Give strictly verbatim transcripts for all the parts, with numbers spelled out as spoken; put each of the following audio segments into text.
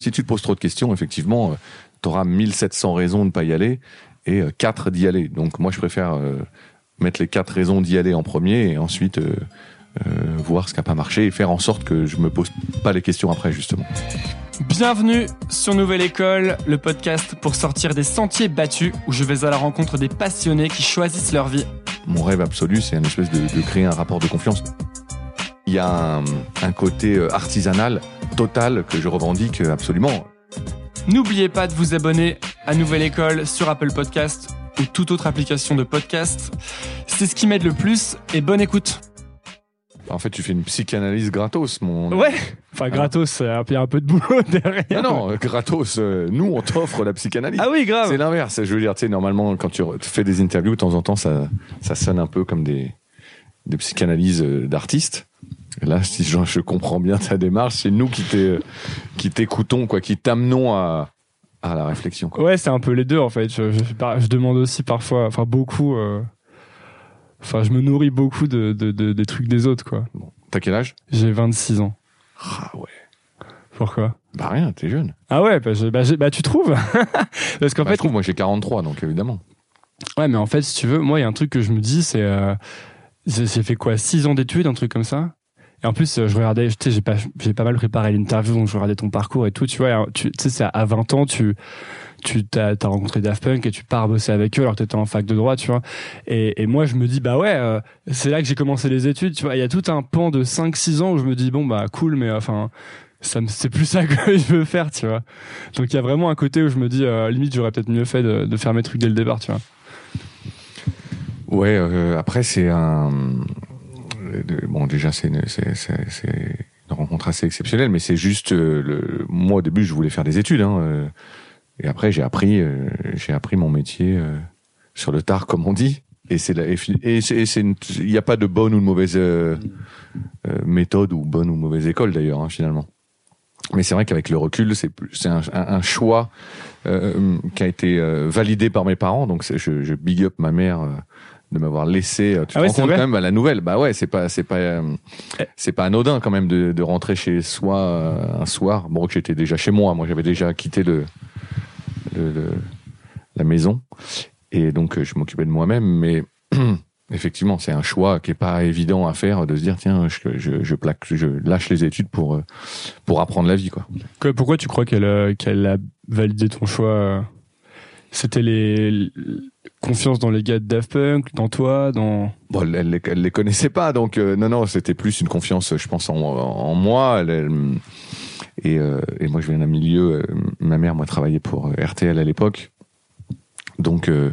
Si tu te poses trop de questions, effectivement, tu auras mille sept cents raisons de ne pas y aller et quatre d'y aller. Donc moi, je préfère euh, mettre les quatre raisons d'y aller en premier et ensuite euh, euh, voir ce qui n'a pas marché et faire en sorte que je ne me pose pas les questions après, justement. Bienvenue sur Nouvelle École, le podcast pour sortir des sentiers battus où je vais à la rencontre des passionnés qui choisissent leur vie. Mon rêve absolu, c'est une espèce de, de créer un rapport de confiance. Il y a un, un côté artisanal, total, que je revendique absolument. N'oubliez pas de vous abonner à Nouvelle École sur Apple Podcast ou toute autre application de podcast. C'est ce qui m'aide le plus et bonne écoute. En fait, tu fais une psychanalyse gratos, mon... Ouais, enfin gratos, il y a un peu de boulot derrière. Ah non, gratos, nous, on t'offre la psychanalyse. Ah oui, grave. C'est l'inverse, je veux dire, tu sais, normalement, quand tu fais des interviews, de temps en temps, ça, ça sonne un peu comme des, des psychanalyses d'artistes. Là, si je, je comprends bien ta démarche, c'est nous qui, t'é, qui t'écoutons, quoi, qui t'amenons à, à la réflexion, quoi. Ouais, c'est un peu les deux, en fait. Je, je, je demande aussi parfois, enfin beaucoup... Euh... Enfin, je me nourris beaucoup de, de, de, des trucs des autres, quoi. Bon. T'as quel âge ? J'ai vingt-six ans. Ah ouais. Pourquoi ? Bah rien, t'es jeune. Ah ouais, bah, je, bah, je, bah tu trouves. Parce qu'en bah, fait... Je trouve, moi j'ai quarante-trois, donc évidemment. Ouais, mais en fait, si tu veux, moi, il y a un truc que je me dis, c'est... Euh, j'ai, j'ai fait quoi, six ans d'études, un truc comme ça ? Et en plus, je regardais, tu sais, j'ai pas, j'ai pas mal préparé l'interview, donc je regardais ton parcours et tout, tu vois. Tu sais, c'est à vingt ans, tu... tu t'as, t'as rencontré Daft Punk et tu pars bosser avec eux alors que t'étais en fac de droit, tu vois. Et, et moi, je me dis, bah ouais, euh, c'est là que j'ai commencé les études, tu vois. Il y a tout un pan de cinq six ans où je me dis, bon, bah cool, mais enfin, euh, ça me, c'est plus ça que je veux faire, tu vois. Donc il y a vraiment un côté où je me dis, euh, limite, j'aurais peut-être mieux fait de, de faire mes trucs dès le départ, tu vois. Ouais, euh, après, c'est un. Bon, déjà, c'est une, c'est, c'est, c'est une rencontre assez exceptionnelle, mais c'est juste. Euh, le... Moi, au début, je voulais faire des études, hein. Euh... Et après, j'ai appris, euh, j'ai appris mon métier euh, sur le tard, comme on dit. Et c'est, la, et, et c'est, et c'est une, y a pas de bonne ou de mauvaise euh, euh, méthode ou bonne ou mauvaise école d'ailleurs, hein, finalement. Mais c'est vrai qu'avec le recul, c'est, plus, c'est un, un, un choix euh, qui a été euh, validé par mes parents. Donc c'est, je, je big up ma mère. Euh, de m'avoir laissé, tu te ah ouais, rends compte quand même à la nouvelle. Bah ouais, c'est pas, c'est pas, euh, c'est pas anodin quand même de, de rentrer chez soi euh, un soir. Bon, que j'étais déjà chez moi, moi j'avais déjà quitté le, le, le la maison et donc euh, je m'occupais de moi-même. Mais effectivement, c'est un choix qui est pas évident à faire de se dire tiens, je, je, je plaque, je lâche les études pour pour apprendre la vie, quoi. Pourquoi tu crois qu'elle a, qu'elle a validé ton choix? C'était les, les confiance dans les gars de Daft Punk, dans toi, dans... Bon, elle, elle, elle les connaissait pas, donc euh, non, non, c'était plus une confiance, je pense, en, en moi. Elle, elle, et, euh, et moi, je viens d'un milieu... Euh, ma mère, moi, travaillait pour R T L à l'époque. Donc, euh,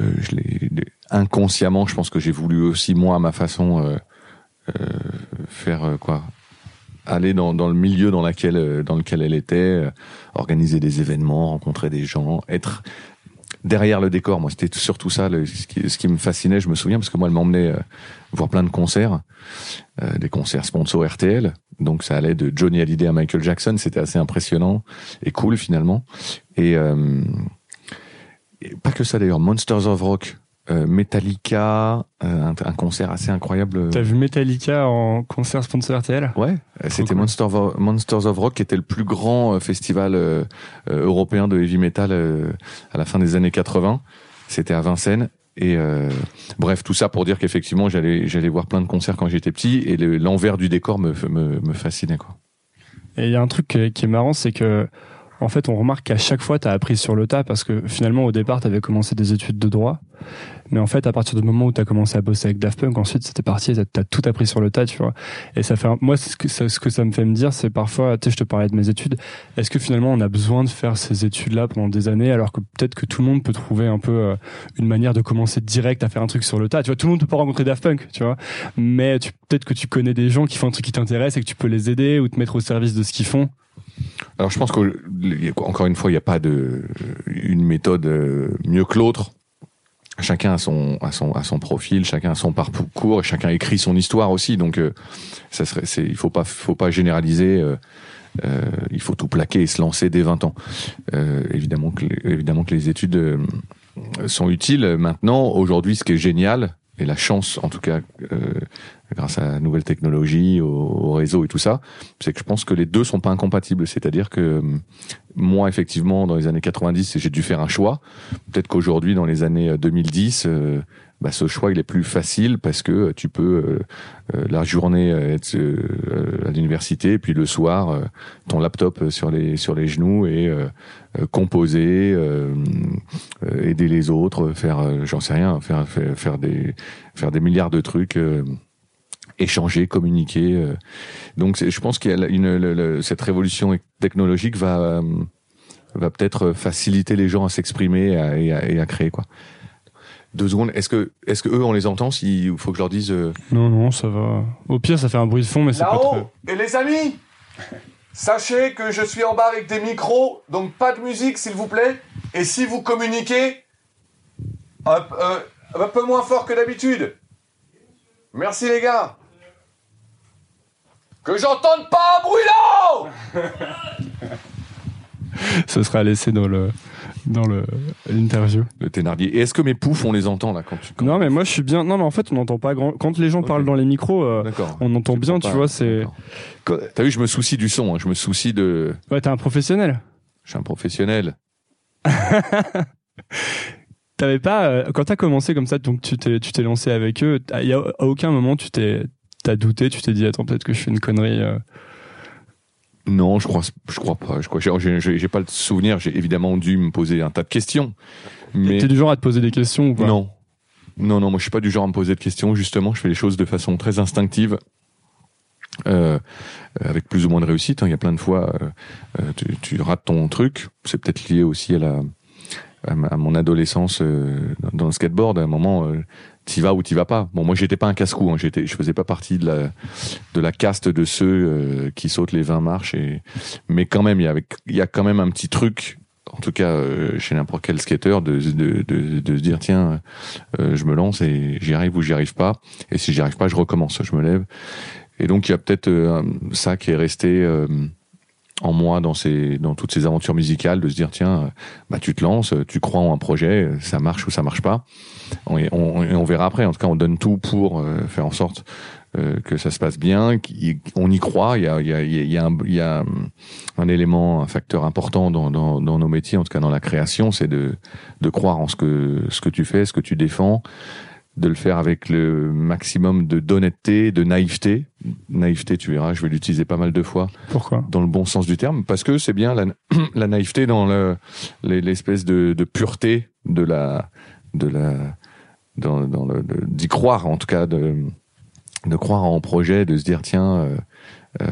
euh, je l'ai, inconsciemment, je pense que j'ai voulu aussi, moi, à ma façon, euh, euh, faire euh, quoi ? Aller dans, dans le milieu dans, laquelle, dans lequel elle était, euh, organiser des événements, rencontrer des gens, être... derrière le décor, moi, c'était surtout ça, le, ce, qui, ce qui me fascinait, je me souviens, parce que moi, elle m'emmenait euh, voir plein de concerts, euh, des concerts sponsors R T L, donc ça allait de Johnny Hallyday à Michael Jackson, c'était assez impressionnant et cool, finalement. Et, euh, et pas que ça, d'ailleurs, Monsters of Rock, euh, Metallica, euh, un, un concert assez incroyable. T'as vu Metallica en concert sponsor R T L ? Ouais, Trop c'était cool. Monsters of, Monsters of Rock, qui était le plus grand festival euh, européen de heavy metal euh, à la fin des années quatre-vingts. C'était à Vincennes. Et euh, bref, tout ça pour dire qu'effectivement, j'allais, j'allais voir plein de concerts quand j'étais petit, et le, l'envers du décor me, me, me fascinait, quoi. Et il y a un truc qui est marrant, c'est que en fait, on remarque qu'à chaque fois, t'as appris sur le tas, parce que finalement, au départ, t'avais commencé des études de droit. Mais en fait, à partir du moment où t'as commencé à bosser avec Daft Punk, ensuite, c'était parti, t'as, t'as tout appris sur le tas, tu vois. Et ça fait, un... moi, c'est ce, que, c'est ce que ça me fait me dire, c'est parfois, tu sais, je te parlais de mes études. Est-ce que finalement, on a besoin de faire ces études-là pendant des années, alors que peut-être que tout le monde peut trouver un peu euh, une manière de commencer direct à faire un truc sur le tas. Tu vois, tout le monde peut pas rencontrer Daft Punk, tu vois. Mais tu, peut-être que tu connais des gens qui font un truc qui t'intéresse et que tu peux les aider ou te mettre au service de ce qu'ils font. Alors je pense qu'encore une fois, il n'y a pas de, une méthode mieux que l'autre. Chacun a son, a son, a son profil, chacun a son parcours, et chacun écrit son histoire aussi. Donc ça serait, c'est, il ne faut pas, faut pas généraliser, euh, euh, il faut tout plaquer et se lancer dès vingt ans. Euh, évidemment, que, évidemment que les études sont utiles. Maintenant, aujourd'hui, ce qui est génial, et la chance, en tout cas, euh, grâce à la nouvelle technologie, au, au réseau et tout ça, c'est que je pense que les deux sont pas incompatibles. C'est-à-dire que euh, moi, effectivement, dans les années quatre-vingt-dix, j'ai dû faire un choix. Peut-être qu'aujourd'hui, dans les années deux mille dix, euh, bah, ce choix il est plus facile parce que tu peux euh, la journée être euh, à l'université et puis le soir euh, ton laptop sur les sur les genoux et euh, composer, euh, aider les autres, faire j'en sais rien, faire faire, faire des faire des milliards de trucs. Euh, échanger, communiquer. Donc je pense qu'il y a une, le, le, cette révolution technologique va va peut-être faciliter les gens à s'exprimer et à, et à, et à créer quoi. Deux secondes, est-ce que est-ce que eux on les entend s'il faut que je leur dise euh... Non non, ça va. Au pire ça fait un bruit de fond mais c'est pas trop. Et les amis, sachez que je suis en bas avec des micros, donc pas de musique s'il vous plaît, et si vous communiquez hop, euh, un peu moins fort que d'habitude. Merci les gars. Que j'entende pas un bruit là. Ce sera laissé dans le dans le l'interview. Le Thénardier. Et est-ce que mes poufs on les entend là quand tu quand... Non mais moi je suis bien. Non mais en fait on n'entend pas grand. Quand les gens okay. parlent dans les micros, euh, on entend tu bien. Tu vois c'est. D'accord. T'as vu je me soucie du son. Hein, je me soucie de. Ouais t'es un professionnel. Je suis un professionnel. T'avais pas euh, quand t'as commencé comme ça, donc tu t'es tu t'es lancé avec eux. Il y a à aucun moment tu t'es t'as douté, tu t'es dit attends peut-être que je fais une connerie. Euh... Non, je crois je crois pas. Je crois j'ai, j'ai, j'ai pas le souvenir. J'ai évidemment dû me poser un tas de questions. Mais... T'es du genre à te poser des questions ou pas ? Non, non, non. Moi, je suis pas du genre à me poser de questions. Justement, je fais les choses de façon très instinctive. Euh, avec plus ou moins de réussite. Hein. Il y a plein de fois, euh, tu, tu rates ton truc. C'est peut-être lié aussi à la à mon adolescence euh, dans le skateboard, à un moment, euh, t'y vas ou t'y vas pas. Bon, moi, j'étais pas un casse-cou, hein, j'étais, je faisais pas partie de la de la caste de ceux euh, qui sautent les vingt marches. Et mais quand même, il y a il y a quand même un petit truc, en tout cas euh, chez n'importe quel skater, de de de, de se dire tiens, euh, je me lance et j'y arrive ou j'y arrive pas. Et si j'y arrive pas, je recommence, je me lève. Et donc il y a peut-être euh, ça qui est resté. Euh, en moi dans ces dans toutes ces aventures musicales de se dire tiens bah tu te lances, tu crois en un projet, ça marche ou ça marche pas, et on, et on verra après. En tout cas on donne tout pour faire en sorte que ça se passe bien, on y croit. Il y a il y a il y a un, il y a un élément, un facteur important dans dans dans nos métiers, en tout cas dans la création, c'est de de croire en ce que ce que tu fais, ce que tu défends, de le faire avec le maximum de d'honnêteté, de naïveté. Naïveté, tu verras, je vais l'utiliser pas mal de fois. Pourquoi ? Dans le bon sens du terme, parce que c'est bien la, la naïveté dans le, l'espèce de, de pureté de la, de la, dans, dans le, de, d'y croire en tout cas, de, de croire en projet, de se dire tiens, euh, euh,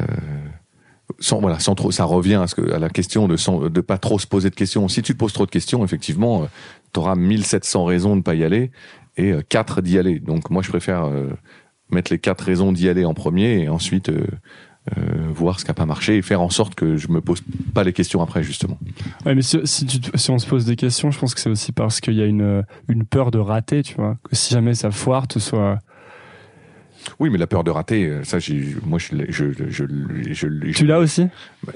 sans voilà, sans trop, ça revient à ce que à la question de sans, de pas trop se poser de questions. Si tu te poses trop de questions, effectivement, t'auras mille sept cents raisons de pas y aller. Et quatre d'y aller. Donc moi je préfère euh, mettre les quatre raisons d'y aller en premier et ensuite euh, euh, voir ce qui n'a pas marché et faire en sorte que je me pose pas les questions après justement. Ouais, mais si, si, tu, si on se pose des questions, je pense que c'est aussi parce qu'il y a une une peur de rater, tu vois. Que si jamais ça foire, tu sois. Oui, mais la peur de rater, ça, j'ai, moi, je l'ai, je, je, je, je, je, tu l'as aussi ?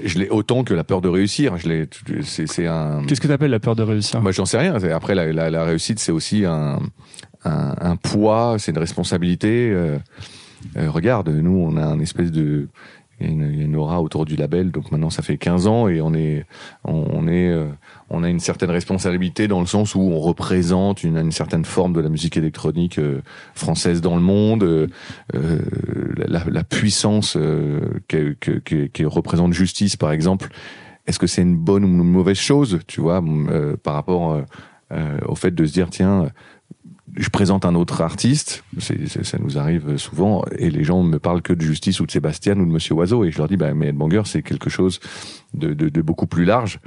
Je l'ai autant que la peur de réussir. Je l'ai, c'est, c'est un. Qu'est-ce que t'appelles la peur de réussir ? Bah, j'en sais rien. Après, la, la, la réussite, c'est aussi un, un, un poids, c'est une responsabilité. Euh, euh, regarde, nous, on a une espèce de, une, une aura autour du label. Donc maintenant, ça fait quinze ans et on est, on, on est, euh, on a une certaine responsabilité dans le sens où on représente une, une certaine forme de la musique électronique euh, française dans le monde, euh, euh, la, la puissance euh, que, que, que, que représente Justice par exemple. Est-ce que c'est une bonne ou une mauvaise chose, tu vois, euh, par rapport euh, euh, au fait de se dire tiens, je présente un autre artiste, c'est, c'est, ça nous arrive souvent, et les gens me parlent que de Justice ou de Sébastien ou de Monsieur Oizo, et je leur dis bah, mais Ed Banger c'est quelque chose de, de, de beaucoup plus large.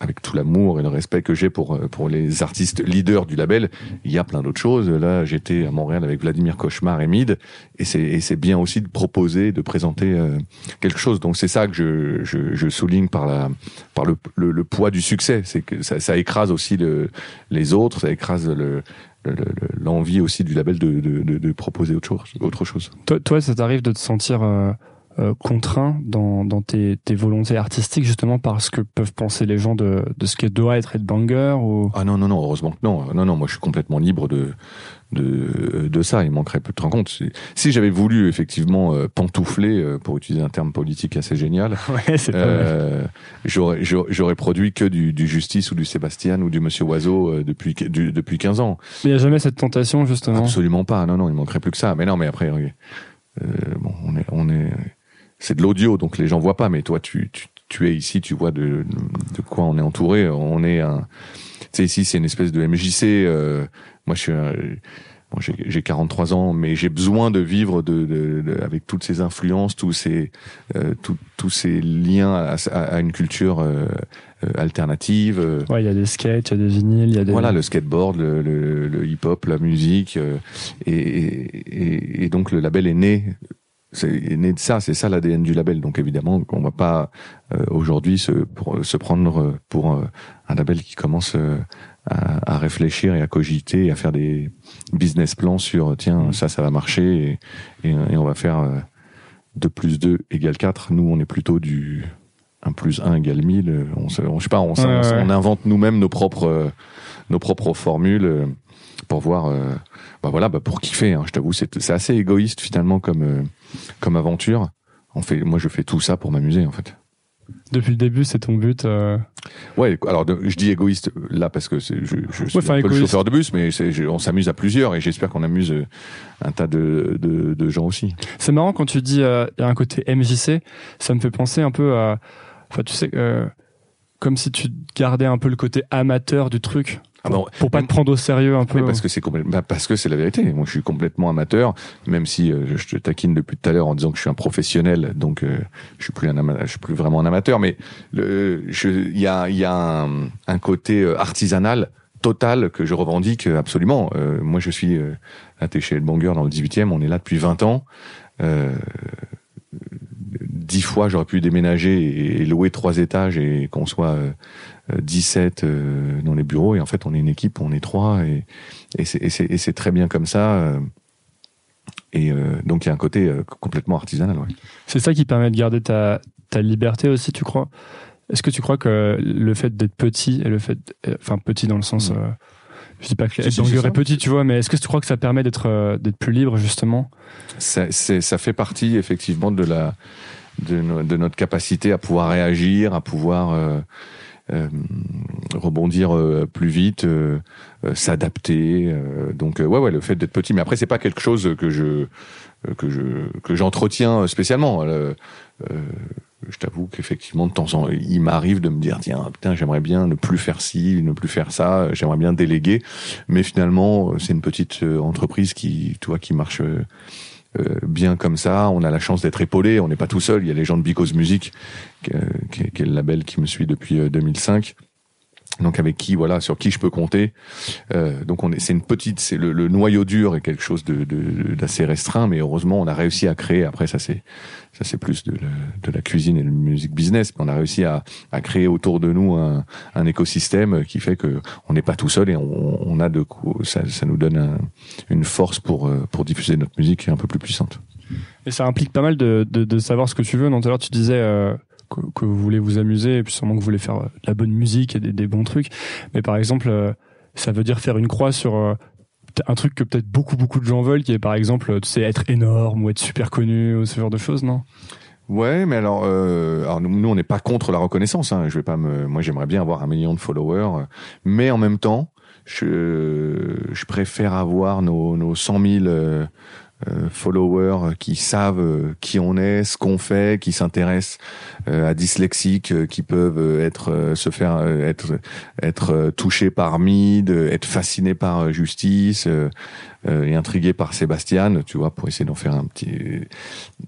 Avec tout l'amour et le respect que j'ai pour pour les artistes leaders du label, il y a plein d'autres choses. Là, j'étais à Montréal avec Vladimir Cauchemar et Myd, et c'est et c'est bien aussi de proposer, de présenter euh, quelque chose. Donc c'est ça que je je, je souligne par la par le, le le poids du succès, c'est que ça ça écrase aussi le les autres, ça écrase le, le, le l'envie aussi du label de de de, de proposer autre chose, autre chose. Toi, toi, ça t'arrive de te sentir euh, euh, contraint dans, dans tes, tes volontés artistiques, justement par ce que peuvent penser les gens de, de ce qui doit être être banger ou... Ah non, non, non, heureusement que non. Non, non, moi je suis complètement libre de, de, de ça. Il manquerait peu de temps compte. Si, si j'avais voulu effectivement euh, pantoufler, euh, pour utiliser un terme politique assez génial, ouais, c'est euh, j'aurais, j'aurais produit que du, du Justice ou du Sébastien ou du Monsieur Oizo euh, depuis, du, depuis quinze ans. Mais il n'y a jamais cette tentation, justement? Absolument pas. Non, non, il manquerait plus que ça. Mais non, mais après... Euh, bon, on est, on est, c'est de l'audio, donc les gens voient pas, mais toi, tu, tu, tu es ici, tu vois de, de quoi on est entouré. On est un, tu sais, ici, c'est une espèce de M J C. Euh, moi, je suis, un, bon, j'ai, j'ai quarante-trois ans, mais j'ai besoin de vivre de, de, de avec toutes ces influences, tous ces, euh, tout, tous ces liens à, à, à une culture euh, alternative. Ouais, il y a des skates, il y a des vinyles, il y a des... Voilà, le skateboard, le, le, le hip-hop, la musique, euh, et, et, et donc le label est né, c'est est né de ça, c'est ça l'A D N du label. Donc évidemment, on va pas euh, aujourd'hui se, pour, se prendre pour euh, un label qui commence euh, à, à réfléchir et à cogiter, et à faire des business plans sur tiens, ça, ça va marcher, et, et, et on va faire euh, deux plus deux égale quatre. Nous, on est plutôt du... un plus un égale mille, on se, on, je sais pas, on, ouais, on, ouais. on invente nous-mêmes nos propres, euh, nos propres formules pour voir, euh, bah voilà, bah pour kiffer, hein, je t'avoue, c'est, c'est assez égoïste finalement comme, euh, comme aventure. On fait, moi je fais tout ça pour m'amuser en fait. Depuis le début, c'est ton but. Euh... Ouais, alors de, je dis égoïste là parce que c'est, je, je suis ouais, un peu égoïste. Le chauffeur de bus, mais c'est, je, on s'amuse à plusieurs et j'espère qu'on amuse un tas de, de, de gens aussi. C'est marrant quand tu dis il euh, y a un côté M J C, ça me fait penser un peu à. Enfin, tu sais, euh, comme si tu gardais un peu le côté amateur du truc, pour, ah bon, pour pas même, te prendre au sérieux un peu. Mais parce que c'est complètement, bah parce que c'est la vérité. Moi, je suis complètement amateur, même si euh, je te taquine depuis tout à l'heure en disant que je suis un professionnel, donc euh, je suis plus un ama- je suis plus vraiment un amateur. Mais le, je, il y a, il y a un, un côté artisanal total que je revendique absolument. Euh, moi, je suis euh, attaché à Ed Banger dans le dix-huitième. On est là depuis vingt ans. Euh, Dix fois, j'aurais pu déménager et louer trois étages et qu'on soit dix-sept dans les bureaux. Et en fait, on est une équipe, on est trois et, et, c'est, et, c'est, et c'est très bien comme ça. Et donc, il y a un côté complètement artisanal. Ouais. C'est ça qui permet de garder ta, ta liberté aussi, tu crois? Est-ce que tu crois que le fait d'être petit, et le fait, enfin petit dans le sens... Ouais. Euh, je dis pas que Ed Banger est petit, tu vois, mais est-ce que tu crois que ça permet d'être, euh, d'être plus libre, justement? Ça, c'est, ça fait partie, effectivement, de la... De, no- de notre capacité à pouvoir réagir, à pouvoir euh, euh, rebondir euh, plus vite, euh, euh, s'adapter. Euh, donc euh, ouais, ouais, le fait d'être petit. Mais après, c'est pas quelque chose que je euh, que je que j'entretiens spécialement. Euh, euh, je t'avoue qu'effectivement, de temps en temps, il m'arrive de me dire tiens, putain, j'aimerais bien ne plus faire ci, ne plus faire ça. J'aimerais bien déléguer. Mais finalement, c'est une petite entreprise qui, tu vois, qui marche. Euh, Euh, bien comme ça, on a la chance d'être épaulé, on n'est pas tout seul, il y a les gens de Because Music, euh, qui, est, qui est le label qui me suit depuis euh, deux mille cinq, donc avec qui, voilà, sur qui je peux compter. Euh, donc on est, c'est une petite, c'est le, le noyau dur est quelque chose de, de, d'assez restreint, mais heureusement on a réussi à créer. Après ça c'est, ça c'est plus de, de la cuisine et le music business, mais on a réussi à, à créer autour de nous un, un écosystème qui fait que on n'est pas tout seul et on, on a de, ça, ça nous donne un, une force pour pour diffuser notre musique un peu plus puissante. Et ça implique pas mal de, de, de savoir ce que tu veux. Non, tout à l'heure tu disais. Euh... Que, que vous voulez vous amuser et puis sûrement que vous voulez faire de la bonne musique et des, des bons trucs, mais par exemple euh, ça veut dire faire une croix sur euh, un truc que peut-être beaucoup beaucoup de gens veulent, qui est par exemple tu sais, être énorme ou être super connu ou ce genre de choses, non? Ouais, mais alors, euh, alors nous, nous on n'est pas contre la reconnaissance, hein, je vais pas me, moi j'aimerais bien avoir un million de followers, euh, mais en même temps je, je préfère avoir nos, nos cent mille euh, followers qui savent qui on est, ce qu'on fait, qui s'intéressent à dyslexiques, qui peuvent être se faire être être touchés par Myd, être fascinés par Justice et intrigués par Sébastien, tu vois, pour essayer d'en faire un petit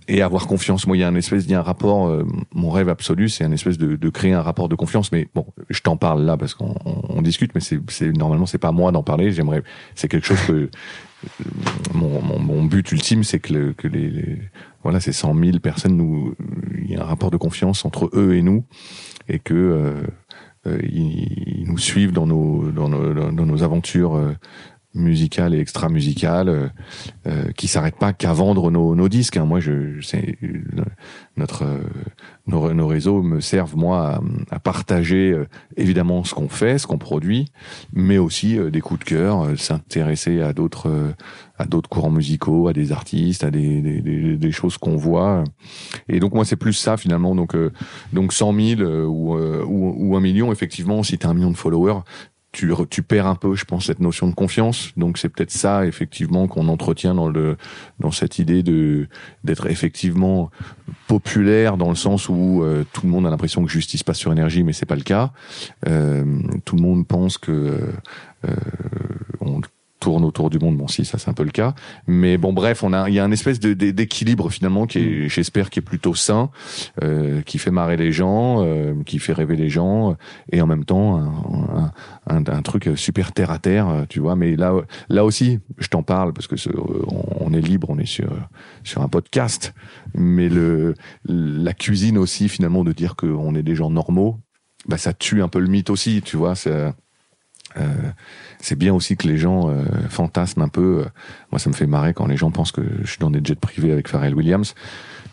et avoir confiance. Moi, il y a un espèce, il y a un rapport. Mon rêve absolu, c'est un espèce de, de créer un rapport de confiance. Mais bon, je t'en parle là parce qu'on on, on discute, mais c'est, c'est normalement c'est pas à moi d'en parler. J'aimerais, c'est quelque chose que Mon, mon, mon but ultime, c'est que, le, que les, les, voilà, ces cent mille personnes, nous, il y a un rapport de confiance entre eux et nous, et que euh, ils, ils nous suivent dans nos, dans nos, dans nos aventures euh, musicales et extra-musicales euh, qui s'arrêtent pas qu'à vendre nos, nos disques. Hein. Moi, je, je sais, notre, euh, nos, nos réseaux me servent, moi, à, à partager euh, évidemment ce qu'on fait, ce qu'on produit, mais aussi euh, des coups de cœur, euh, s'intéresser à d'autres euh, à d'autres courants musicaux, à des artistes, à des, des, des, des choses qu'on voit. Et donc, moi, c'est plus ça, finalement. Donc, euh, donc cent mille euh, ou, euh, ou, ou un million, effectivement, si tu as un million de followers, Tu, tu perds un peu, je pense, cette notion de confiance. Donc c'est peut-être ça, effectivement, qu'on entretient dans le dans cette idée de d'être effectivement populaire, dans le sens où euh, tout le monde a l'impression que Justice passe sur Energie, mais c'est pas le cas. Euh, tout le monde pense que euh, on tourne autour du monde. Bon, si, ça c'est un peu le cas. Mais bon, bref, on a il y a une espèce de, de d'équilibre finalement qui est, j'espère, qui est plutôt sain, euh, qui fait marrer les gens, euh, qui fait rêver les gens, et en même temps un, un, un, un truc super terre à terre, tu vois. Mais là là aussi, je t'en parle parce que ce, on, on est libre, on est sur sur un podcast. Mais le la cuisine aussi, finalement, de dire que on est des gens normaux, bah ça tue un peu le mythe aussi, tu vois. Ça, Euh, c'est bien aussi que les gens euh, fantasment un peu. Moi, ça me fait marrer quand les gens pensent que je suis dans des jets privés avec Pharrell Williams.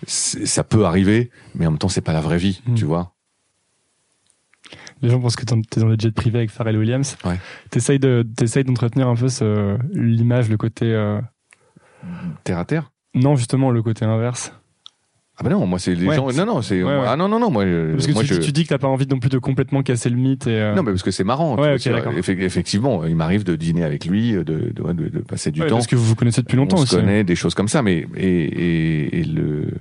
C'est, ça peut arriver, mais en même temps, c'est pas la vraie vie, mmh. tu vois. Les gens pensent que t'es dans des jets privés avec Pharrell Williams. Ouais. T'essayes de, t'essayes d'entretenir un peu ce, l'image, le côté euh... terre à terre. Non, justement, le côté inverse. Ah ben non, moi c'est les ouais, gens. C'est... Non non, c'est. Ouais, ouais. Ah non non non, moi. Parce que moi, tu, je... tu dis que t'as pas envie non plus de complètement casser le mythe. Et euh... Non mais parce que c'est marrant. Ouais, okay, d'accord. Effectivement, il m'arrive de dîner avec lui, de de, de, de passer du ouais, temps. Parce que vous vous connaissez depuis longtemps. On aussi. On connaît des choses comme ça, mais et et, et le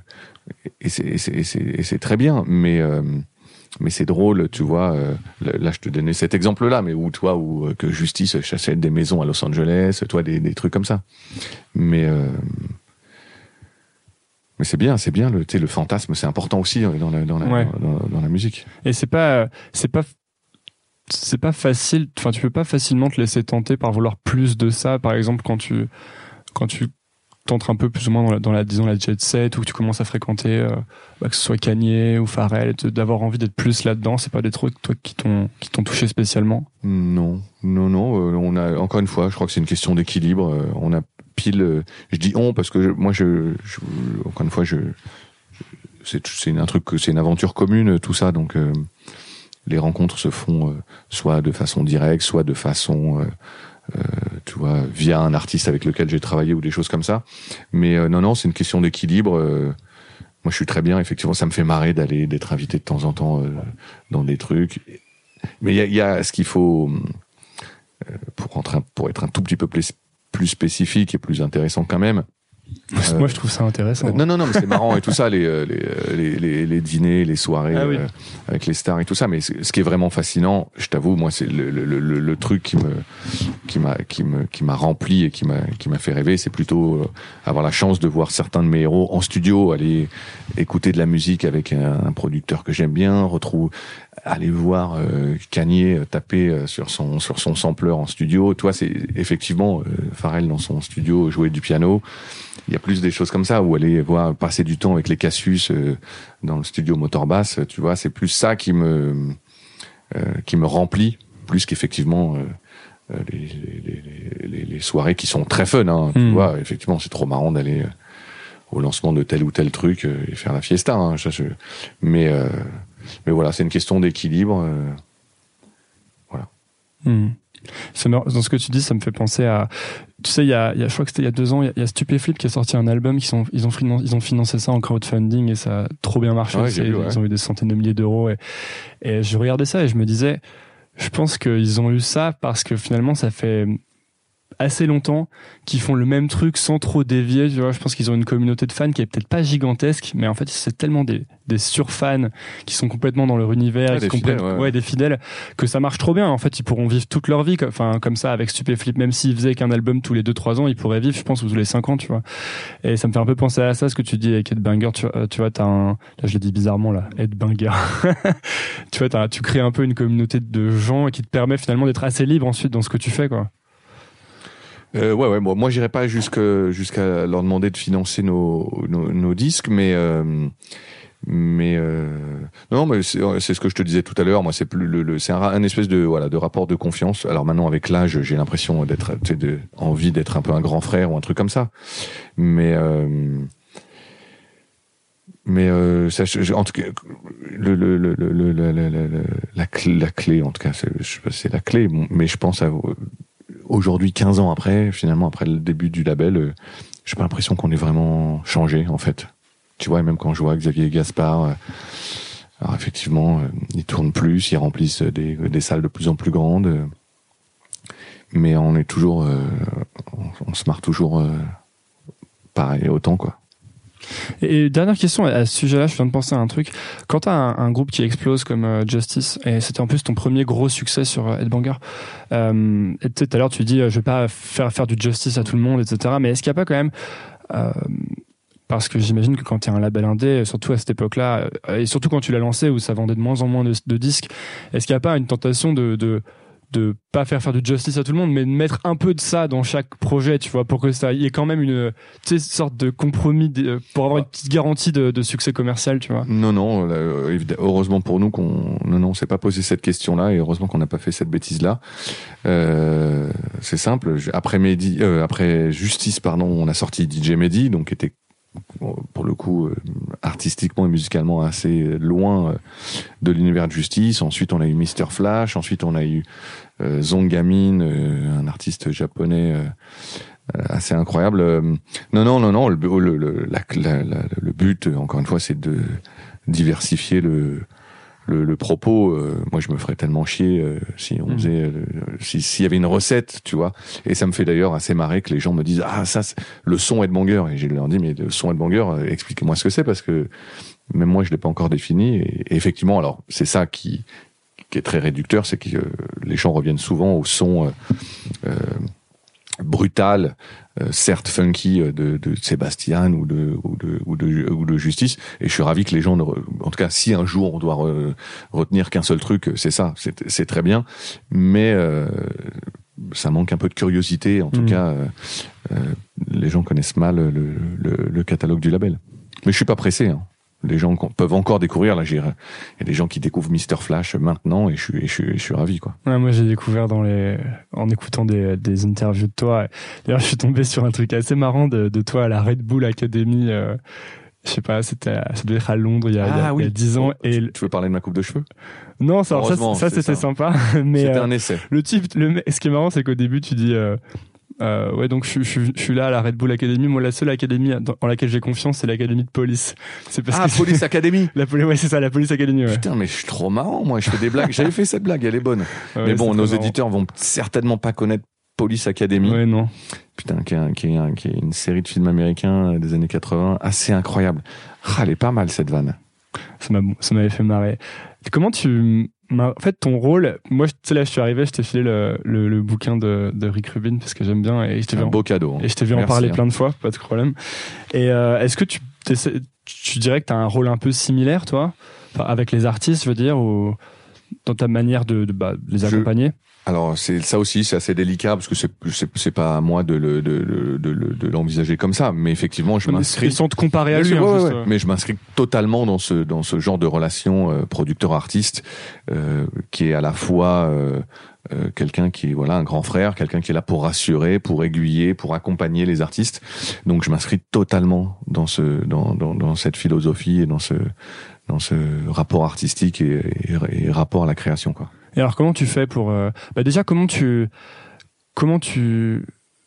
et c'est et c'est, et c'est et c'est très bien, mais. Euh... Mais c'est drôle, tu vois. Euh, là, je te donnais cet exemple-là, mais où toi, où euh, que Justice s'achète des maisons à Los Angeles, toi des des trucs comme ça. Mais. Euh... Mais c'est bien, c'est bien le, tu sais, le fantasme, c'est important aussi dans la, dans la, ouais. dans, dans, dans la musique. Et c'est pas, c'est pas, c'est pas facile. Enfin, tu peux pas facilement te laisser tenter par vouloir plus de ça. Par exemple, quand tu, quand tu t'entres un peu plus ou moins dans la, dans la, disons la jet set, ou que tu commences à fréquenter, euh, bah, que ce soit Kanye ou Pharrell, d'avoir envie d'être plus là-dedans, c'est pas des trucs toi qui t'ont, qui t'ont touché spécialement. Non, non, non. Euh, on a encore une fois, je crois que c'est une question d'équilibre. Euh, on a pile, je dis on parce que je, moi je, je encore une fois je, je c'est c'est un truc, c'est une aventure commune tout ça, donc euh, les rencontres se font euh, soit de façon directe, soit de façon euh, euh, tu vois, via un artiste avec lequel j'ai travaillé ou des choses comme ça, mais euh, non non c'est une question d'équilibre. euh, moi je suis très bien, effectivement ça me fait marrer d'aller d'être invité de temps en temps euh, dans des trucs, mais il y a, y a ce qu'il faut euh, pour rentrer, pour être un tout petit peu plus plus spécifique et plus intéressant quand même. Euh, Moi, je trouve ça intéressant. Euh, non, non, non, mais c'est marrant et tout ça, les les les, les, les dîners, les soirées ah oui. euh, avec les stars et tout ça. Mais ce qui est vraiment fascinant, je t'avoue, moi, c'est le le le, le truc qui me qui m'a qui me qui m'a rempli et qui m'a qui m'a fait rêver, c'est plutôt euh, avoir la chance de voir certains de mes héros en studio, aller écouter de la musique avec un, un producteur que j'aime bien, retrouve aller voir euh, Kanye taper euh, sur son sur son sampleur en studio. Toi, c'est effectivement euh, Pharrell dans son studio jouer du piano. Il y a plus des choses comme ça, où aller voir passer du temps avec les Cassius euh, dans le studio Motorbass, tu vois, c'est plus ça qui me euh, qui me remplit plus qu'effectivement euh, les, les, les, les soirées qui sont très fun, hein, mmh. tu vois. Effectivement, c'est trop marrant d'aller au lancement de tel ou tel truc euh, et faire la fiesta. Hein, ça, je... Mais euh, mais voilà, c'est une question d'équilibre, euh... voilà. Mmh. Dans ce que tu dis, ça me fait penser à, tu sais, il y a, il y a, je crois que c'était il y a deux ans, il y a Stupéflip qui a sorti un album, qui sont, ils ont financé, ils ont financé ça en crowdfunding et ça a trop bien marché. Ouais, vu, ouais. Ils ont eu des centaines de milliers d'euros et, et je regardais ça et je me disais, je pense qu'ils ont eu ça parce que finalement ça fait assez longtemps qu'ils font le même truc sans trop dévier, tu vois. Je pense qu'ils ont une communauté de fans qui est peut-être pas gigantesque, mais en fait c'est tellement des des surfans qui sont complètement dans leur univers, ah, et des, fidèles, ouais. Ouais, des fidèles, que ça marche trop bien. En fait, ils pourront vivre toute leur vie, enfin comme ça avec Stupéflip, même s'ils faisaient qu'un album tous les deux trois ans, ils pourraient vivre, je pense, ou tous les cinq ans, tu vois. Et ça me fait un peu penser à ça, ce que tu dis avec Ed Banger, tu, tu vois, t'as un, là je l'ai dit bizarrement là, Ed Banger, tu vois, t'as, tu crées un peu une communauté de gens qui te permet finalement d'être assez libre ensuite dans ce que tu fais, quoi. Euh, ouais ouais moi moi j'irai pas jusque jusqu'à leur demander de financer nos nos, nos disques, mais euh, mais euh... non, mais c'est, c'est ce que je te disais tout à l'heure. Moi, c'est plus le, le c'est un, un espèce de voilà de rapport de confiance. Alors maintenant, avec l'âge, j'ai l'impression d'être de, envie d'être un peu un grand frère ou un truc comme ça. Mais euh... mais euh, ça, je, en tout cas, le, le, le, le, le, le, le la, clé, la clé, en tout cas, c'est, je sais pas, c'est la clé. Mais je pense à aujourd'hui, quinze ans après, finalement, après le début du label, j'ai pas l'impression qu'on ait vraiment changé, en fait. Tu vois, même quand je vois Xavier Gaspard, alors effectivement, ils tournent plus, ils remplissent des, des salles de plus en plus grandes, mais on est toujours, euh, on, on se marre toujours euh, pareil, autant, quoi. Et dernière question à ce sujet-là, je viens de penser à un truc. Quand t'as un, un groupe qui explose comme euh, Justice, et c'était en plus ton premier gros succès sur euh, Ed Banger, euh, et tout à l'heure tu dis euh, je vais pas faire, faire du Justice à tout le monde, et cetera. Mais est-ce qu'il n'y a pas quand même... Euh, parce que j'imagine que quand t'es un label indé, surtout à cette époque-là, euh, et surtout quand tu l'as lancé où ça vendait de moins en moins de, de disques, est-ce qu'il n'y a pas une tentation de... de de pas faire faire du Justice à tout le monde, mais de mettre un peu de ça dans chaque projet, tu vois, pour que ça y ait quand même une, tu sais, sorte de compromis, pour avoir une petite garantie de, de succès commercial, tu vois. Non, non, heureusement pour nous qu'on, non, non, on s'est pas posé cette question-là, et heureusement qu'on n'a pas fait cette bêtise-là. Euh, c'est simple. Après Mehdi, euh, après Justice, pardon, on a sorti D J Mehdi, donc qui était, pour le coup, euh, artistiquement et musicalement assez loin euh, de l'univers de Justice. Ensuite, on a eu Mister Flash. Ensuite, on a eu euh, Zongamine, euh, un artiste japonais euh, assez incroyable. Euh, non, non, non, non. Le, le, le, la, la, la, le but, encore une fois, c'est de diversifier le, le, le propos. Euh, moi, je me ferais tellement chier euh, si on faisait, euh, si, s'il y avait une recette, tu vois. Et ça me fait d'ailleurs assez marrer que les gens me disent « Ah, ça, c'est le son est de banger ». Et je leur dis « Mais le son est de banger, expliquez-moi ce que c'est, parce que même moi, je l'ai pas encore défini ». Et effectivement, alors, c'est ça qui, qui est très réducteur, c'est que euh, les gens reviennent souvent au son euh, euh, brutal, euh, certes funky, de, de Sébastien ou de, ou, de, ou, de, ou de Justice. Et je suis ravi que les gens, ne re... en tout cas, si un jour on doit re... retenir qu'un seul truc, c'est ça, c'est, c'est très bien. Mais euh, ça manque un peu de curiosité, en tout mmh. cas. Euh, euh, les gens connaissent mal le, le, le catalogue du label. Mais je suis pas pressé, hein. Les gens peuvent encore découvrir, là, j'ai, il y a des gens qui découvrent Mister Flash maintenant, et je suis, je suis, je suis ravi, quoi. Ouais, moi, j'ai découvert dans les, en écoutant des, des interviews de toi. D'ailleurs, je suis tombé sur un truc assez marrant de, de toi à la Red Bull Academy. Euh, je sais pas, c'était, ça devait être à Londres il y a, ah, il y a, oui. il y a dix ans. Et tu, tu veux parler de ma coupe de cheveux? Non, ça, ça, ça c'était ça. Sympa. Mais, c'était euh, un essai. Le type, le, ce qui est marrant, c'est qu'au début, tu dis, euh, Euh, ouais, donc je, je, je suis là à la Red Bull Academy. Moi, la seule académie en laquelle j'ai confiance, c'est l'académie de police. C'est parce ah, que Police Academy. La police, ouais, c'est ça, la Police Academy. Ouais. Putain, mais je suis trop marrant, moi. Je fais des blagues. J'avais fait cette blague, elle est bonne. Ouais, mais bon, nos marrant. Éditeurs vont certainement pas connaître Police Academy. Ouais, non. Putain, qui est, qui est, qui est une série de films américains des années quatre-vingts, assez incroyable. Ah, elle est pas mal cette vanne. Ça, m'a, ça m'avait fait marrer. Comment tu... En fait, ton rôle, moi, tu sais, là, je suis arrivé, je t'ai filé le, le, le bouquin de, de Rick Rubin parce que j'aime bien. Et je t'ai un vu beau en, cadeau. Hein. Et je t'ai vu Merci, en parler hein. plein de fois, pas de problème. Et euh, est-ce que tu, tu dirais que t'as un rôle un peu similaire, toi, enfin, avec les artistes, je veux dire, ou dans ta manière de, de bah, les accompagner? Je, alors, c'est, ça aussi, c'est assez délicat parce que c'est, c'est, c'est pas à moi de, le, de, de, de, de l'envisager comme ça, mais effectivement, je mais m'inscris. Sans te comparer à lui, hein, ouais, juste, ouais. Ouais. Mais je m'inscris totalement dans ce, dans ce genre de relation euh, producteur-artiste euh, qui est à la fois euh, euh, quelqu'un qui est voilà, un grand frère, quelqu'un qui est là pour rassurer, pour aiguiller, pour accompagner les artistes. Donc, je m'inscris totalement dans, ce, dans, dans, dans cette philosophie et dans ce. dans ce rapport artistique et, et, et rapport à la création, quoi. Et alors comment tu fais pour euh, bah déjà comment tu comment tu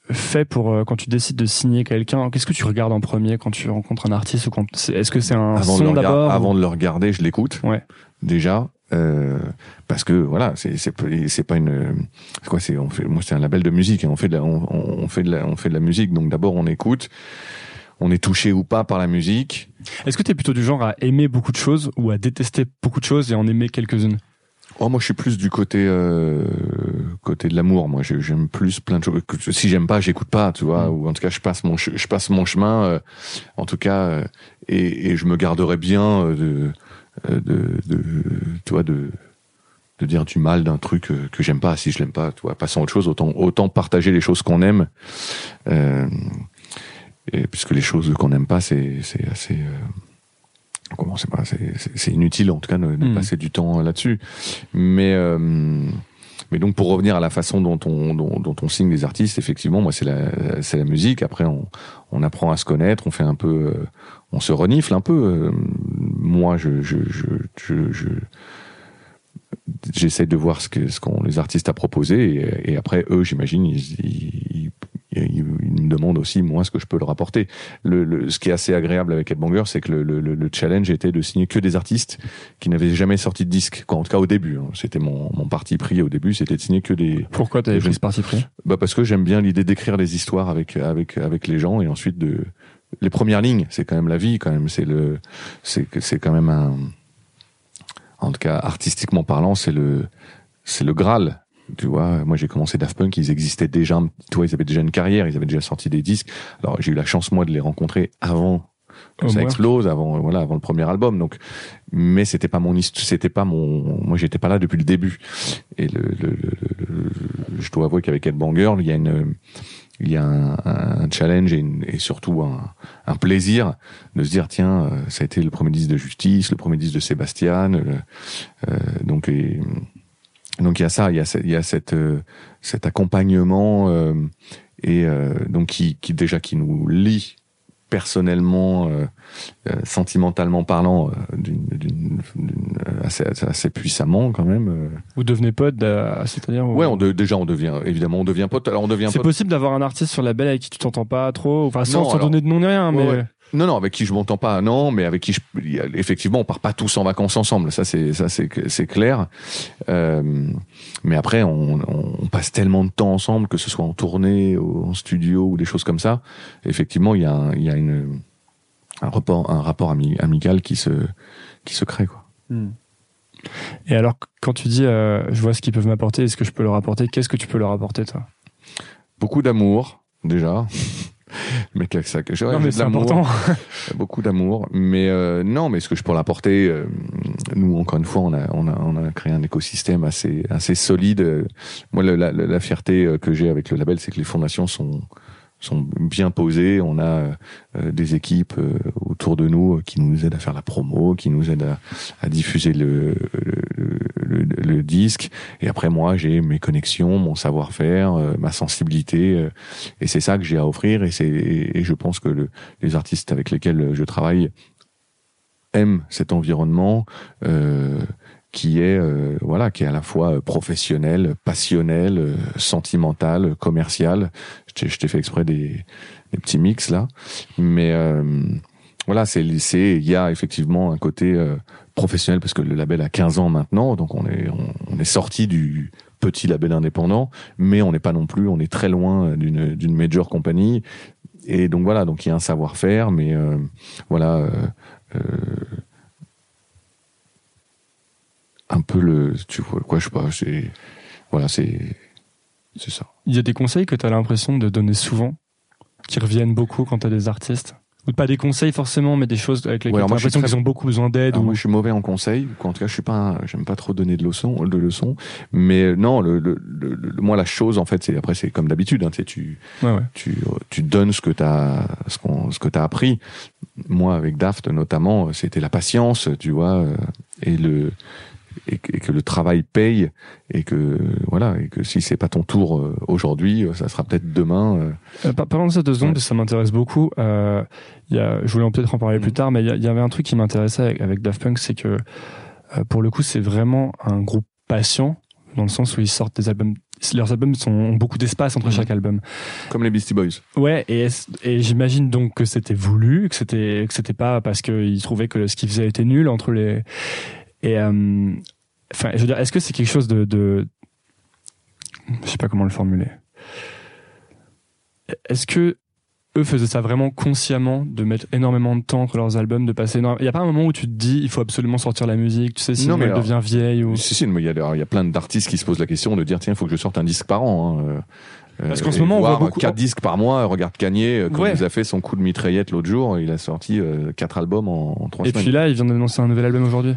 fais pour euh, quand tu décides de signer quelqu'un, qu'est-ce que tu regardes en premier quand tu rencontres un artiste, ou quand, est-ce que c'est un avant son de d'abord avant ou... de le regarder, je l'écoute. Ouais. Déjà euh, parce que voilà, c'est c'est c'est pas une c'est quoi c'est on fait moi c'est un label de musique, hein, on fait de la, on, on fait de la, on fait de la musique, donc d'abord on écoute. On est touché ou pas par la musique. Est-ce que t'es plutôt du genre à aimer beaucoup de choses ou à détester beaucoup de choses et en aimer quelques-unes? Oh, moi, je suis plus du côté euh, côté de l'amour. Moi, j'aime plus plein de choses. Si j'aime pas, j'écoute pas, tu vois. Ou en tout cas, je passe mon je passe mon chemin. Euh, en tout cas, euh, et, et je me garderai bien de de, de tu vois de de dire du mal d'un truc que, que j'aime pas. Si je l'aime pas, tu vois, passons à autre chose. Autant autant partager les choses qu'on aime. Euh, Et puisque les choses qu'on n'aime pas, c'est, c'est assez, euh, Comment c'est pas, c'est, c'est, c'est inutile en tout cas de, de mmh. passer du temps là-dessus. Mais euh, mais donc pour revenir à la façon dont on dont, dont on signe les artistes, effectivement, moi c'est la c'est la musique. Après on on apprend à se connaître, on fait un peu, on se renifle un peu. Moi je je je je, je j'essaie de voir ce que ce qu'ont les artistes à proposer et, et après eux j'imagine ils, ils, ils, ils me demandent aussi moi ce que je peux leur apporter. Le, le ce qui est assez agréable avec Ed Banger, c'est que le, le, le challenge était de signer que des artistes qui n'avaient jamais sorti de disque. Quand, en tout cas au début, hein, c'était mon mon parti pris au début, c'était de signer que des. Pourquoi t'avais pris ce parti pris ? Bah parce que j'aime bien l'idée d'écrire des histoires avec avec avec les gens et ensuite de les premières lignes, c'est quand même la vie, quand même c'est le c'est c'est quand même un. En tout cas, artistiquement parlant, c'est le, c'est le Graal. Tu vois, moi j'ai commencé Daft Punk, ils existaient déjà, tu vois, ils avaient déjà une carrière, ils avaient déjà sorti des disques. Alors j'ai eu la chance, moi, de les rencontrer avant que oh, ça explose, avant, voilà, avant le premier album. Donc, mais c'était pas mon, c'était pas mon, moi j'étais pas là depuis le début. Et le, le, le, le je dois avouer qu'avec Ed Banger, il y a une, il y a un, un challenge et, une, et surtout un, un plaisir de se dire tiens, ça a été le premier disque de Justice, le premier disque de Sébastien, le, euh, donc et, donc il y a ça, il y a il y a cette euh, cet accompagnement euh, et euh, donc qui, qui déjà qui nous lie personnellement, euh, euh, sentimentalement parlant, euh, d'une, d'une, d'une, assez, assez puissamment quand même. Euh. Vous devenez pote, euh, c'est-à-dire ouais, on de, déjà on devient, évidemment, on devient pote. Alors on devient. C'est pote. Possible d'avoir un artiste sur la label avec qui tu t'entends pas trop, enfin sans, non, sans alors, donner de nom ni rien, mais. Ouais, ouais. Non, non, avec qui je m'entends pas, non, mais avec qui je, effectivement, on part pas tous en vacances ensemble. Ça, c'est, ça, c'est, c'est clair. Euh, mais après, on, on passe tellement de temps ensemble, que ce soit en tournée, en studio ou des choses comme ça. Effectivement, il y a, un, il y a une, un rapport, un rapport ami, amical qui se, qui se crée, quoi. Mmh. Et alors, quand tu dis, euh, je vois ce qu'ils peuvent m'apporter, est-ce que je peux leur apporter ? Qu'est-ce que tu peux leur apporter, toi ? Beaucoup d'amour, déjà. Mais que ça, que j'ai, non, mais c'est important. Beaucoup d'amour, mais euh, non, mais ce que je peux l'apporter, euh, nous encore une fois, on a, on a, on a créé un écosystème assez, assez solide. Moi, la, la, la fierté que j'ai avec le label, c'est que les fondations sont, sont bien posées. On a euh, des équipes euh, autour de nous euh, qui nous aident à faire la promo, qui nous aident à, à diffuser le, le, le, le disque. Et après, moi, j'ai mes connexions, mon savoir-faire, euh, ma sensibilité, euh, et c'est ça que j'ai à offrir. Et c'est, et, et je pense que le, les artistes avec lesquels je travaille aiment cet environnement. Euh, qui est euh, voilà, qui est à la fois professionnel, passionnel, euh, sentimental, commercial. Je t'ai, je t'ai fait exprès des, des petits mix là, mais euh, voilà, c'est lycée. Il y a effectivement un côté euh, professionnel parce que le label a quinze ans maintenant, donc on est on, on est sorti du petit label indépendant, mais on n'est pas non plus, on est très loin d'une d'une major compagnie. Et donc voilà, donc il y a un savoir-faire, mais euh, voilà. Euh, euh, un peu le tu vois quoi je sais pas c'est voilà c'est c'est ça. Il y a des conseils que tu as l'impression de donner souvent qui reviennent beaucoup quand tu as des artistes ou pas des conseils forcément mais des choses avec lesquelles ouais, tu as l'impression très... qu'ils ont beaucoup besoin d'aide ou... Moi je suis mauvais en conseils, en tout cas je suis pas un... j'aime pas trop donner de leçons de leçons mais non le, le, le, le moi la chose en fait c'est après c'est comme d'habitude hein, tu ouais, ouais. tu tu donnes ce que tu as ce qu'on ce que tu as appris. Moi avec Daft notamment c'était la patience, tu vois, et le et que le travail paye et que voilà et que si c'est pas ton tour aujourd'hui ça sera peut-être demain. Euh, parlons de ça deux secondes parce que ça m'intéresse beaucoup. Euh, y a, je voulais peut-être en parler mmh. plus tard mais il y, y avait un truc qui m'intéressait avec, avec Daft Punk, c'est que euh, pour le coup c'est vraiment un groupe patient dans le sens où ils sortent des albums, leurs albums sont, ont beaucoup d'espace entre mmh. chaque album comme les Beastie Boys. Ouais et, et j'imagine donc que c'était voulu, que c'était, que c'était pas parce qu'ils trouvaient que ce qu'ils faisaient était nul entre les. Et euh, enfin, je veux dire, est-ce que c'est quelque chose de, de, je sais pas comment le formuler. Est-ce que eux faisaient ça vraiment consciemment, de mettre énormément de temps entre leurs albums, de passer énormément. Il y a pas un moment où tu te dis, il faut absolument sortir la musique, tu sais, sinon elle devient vieille ou. Si si, il y a, il y a plein d'artistes qui se posent la question de dire, tiens, il faut que je sorte un disque par an. Hein. Parce qu'en ce moment, on voit beaucoup. quatre disques par mois. Regarde Kanye, quand ouais. il nous a fait son coup de mitraillette l'autre jour, il a sorti quatre albums en trois semaines. Et puis là, il vient d'annoncer un nouvel album aujourd'hui.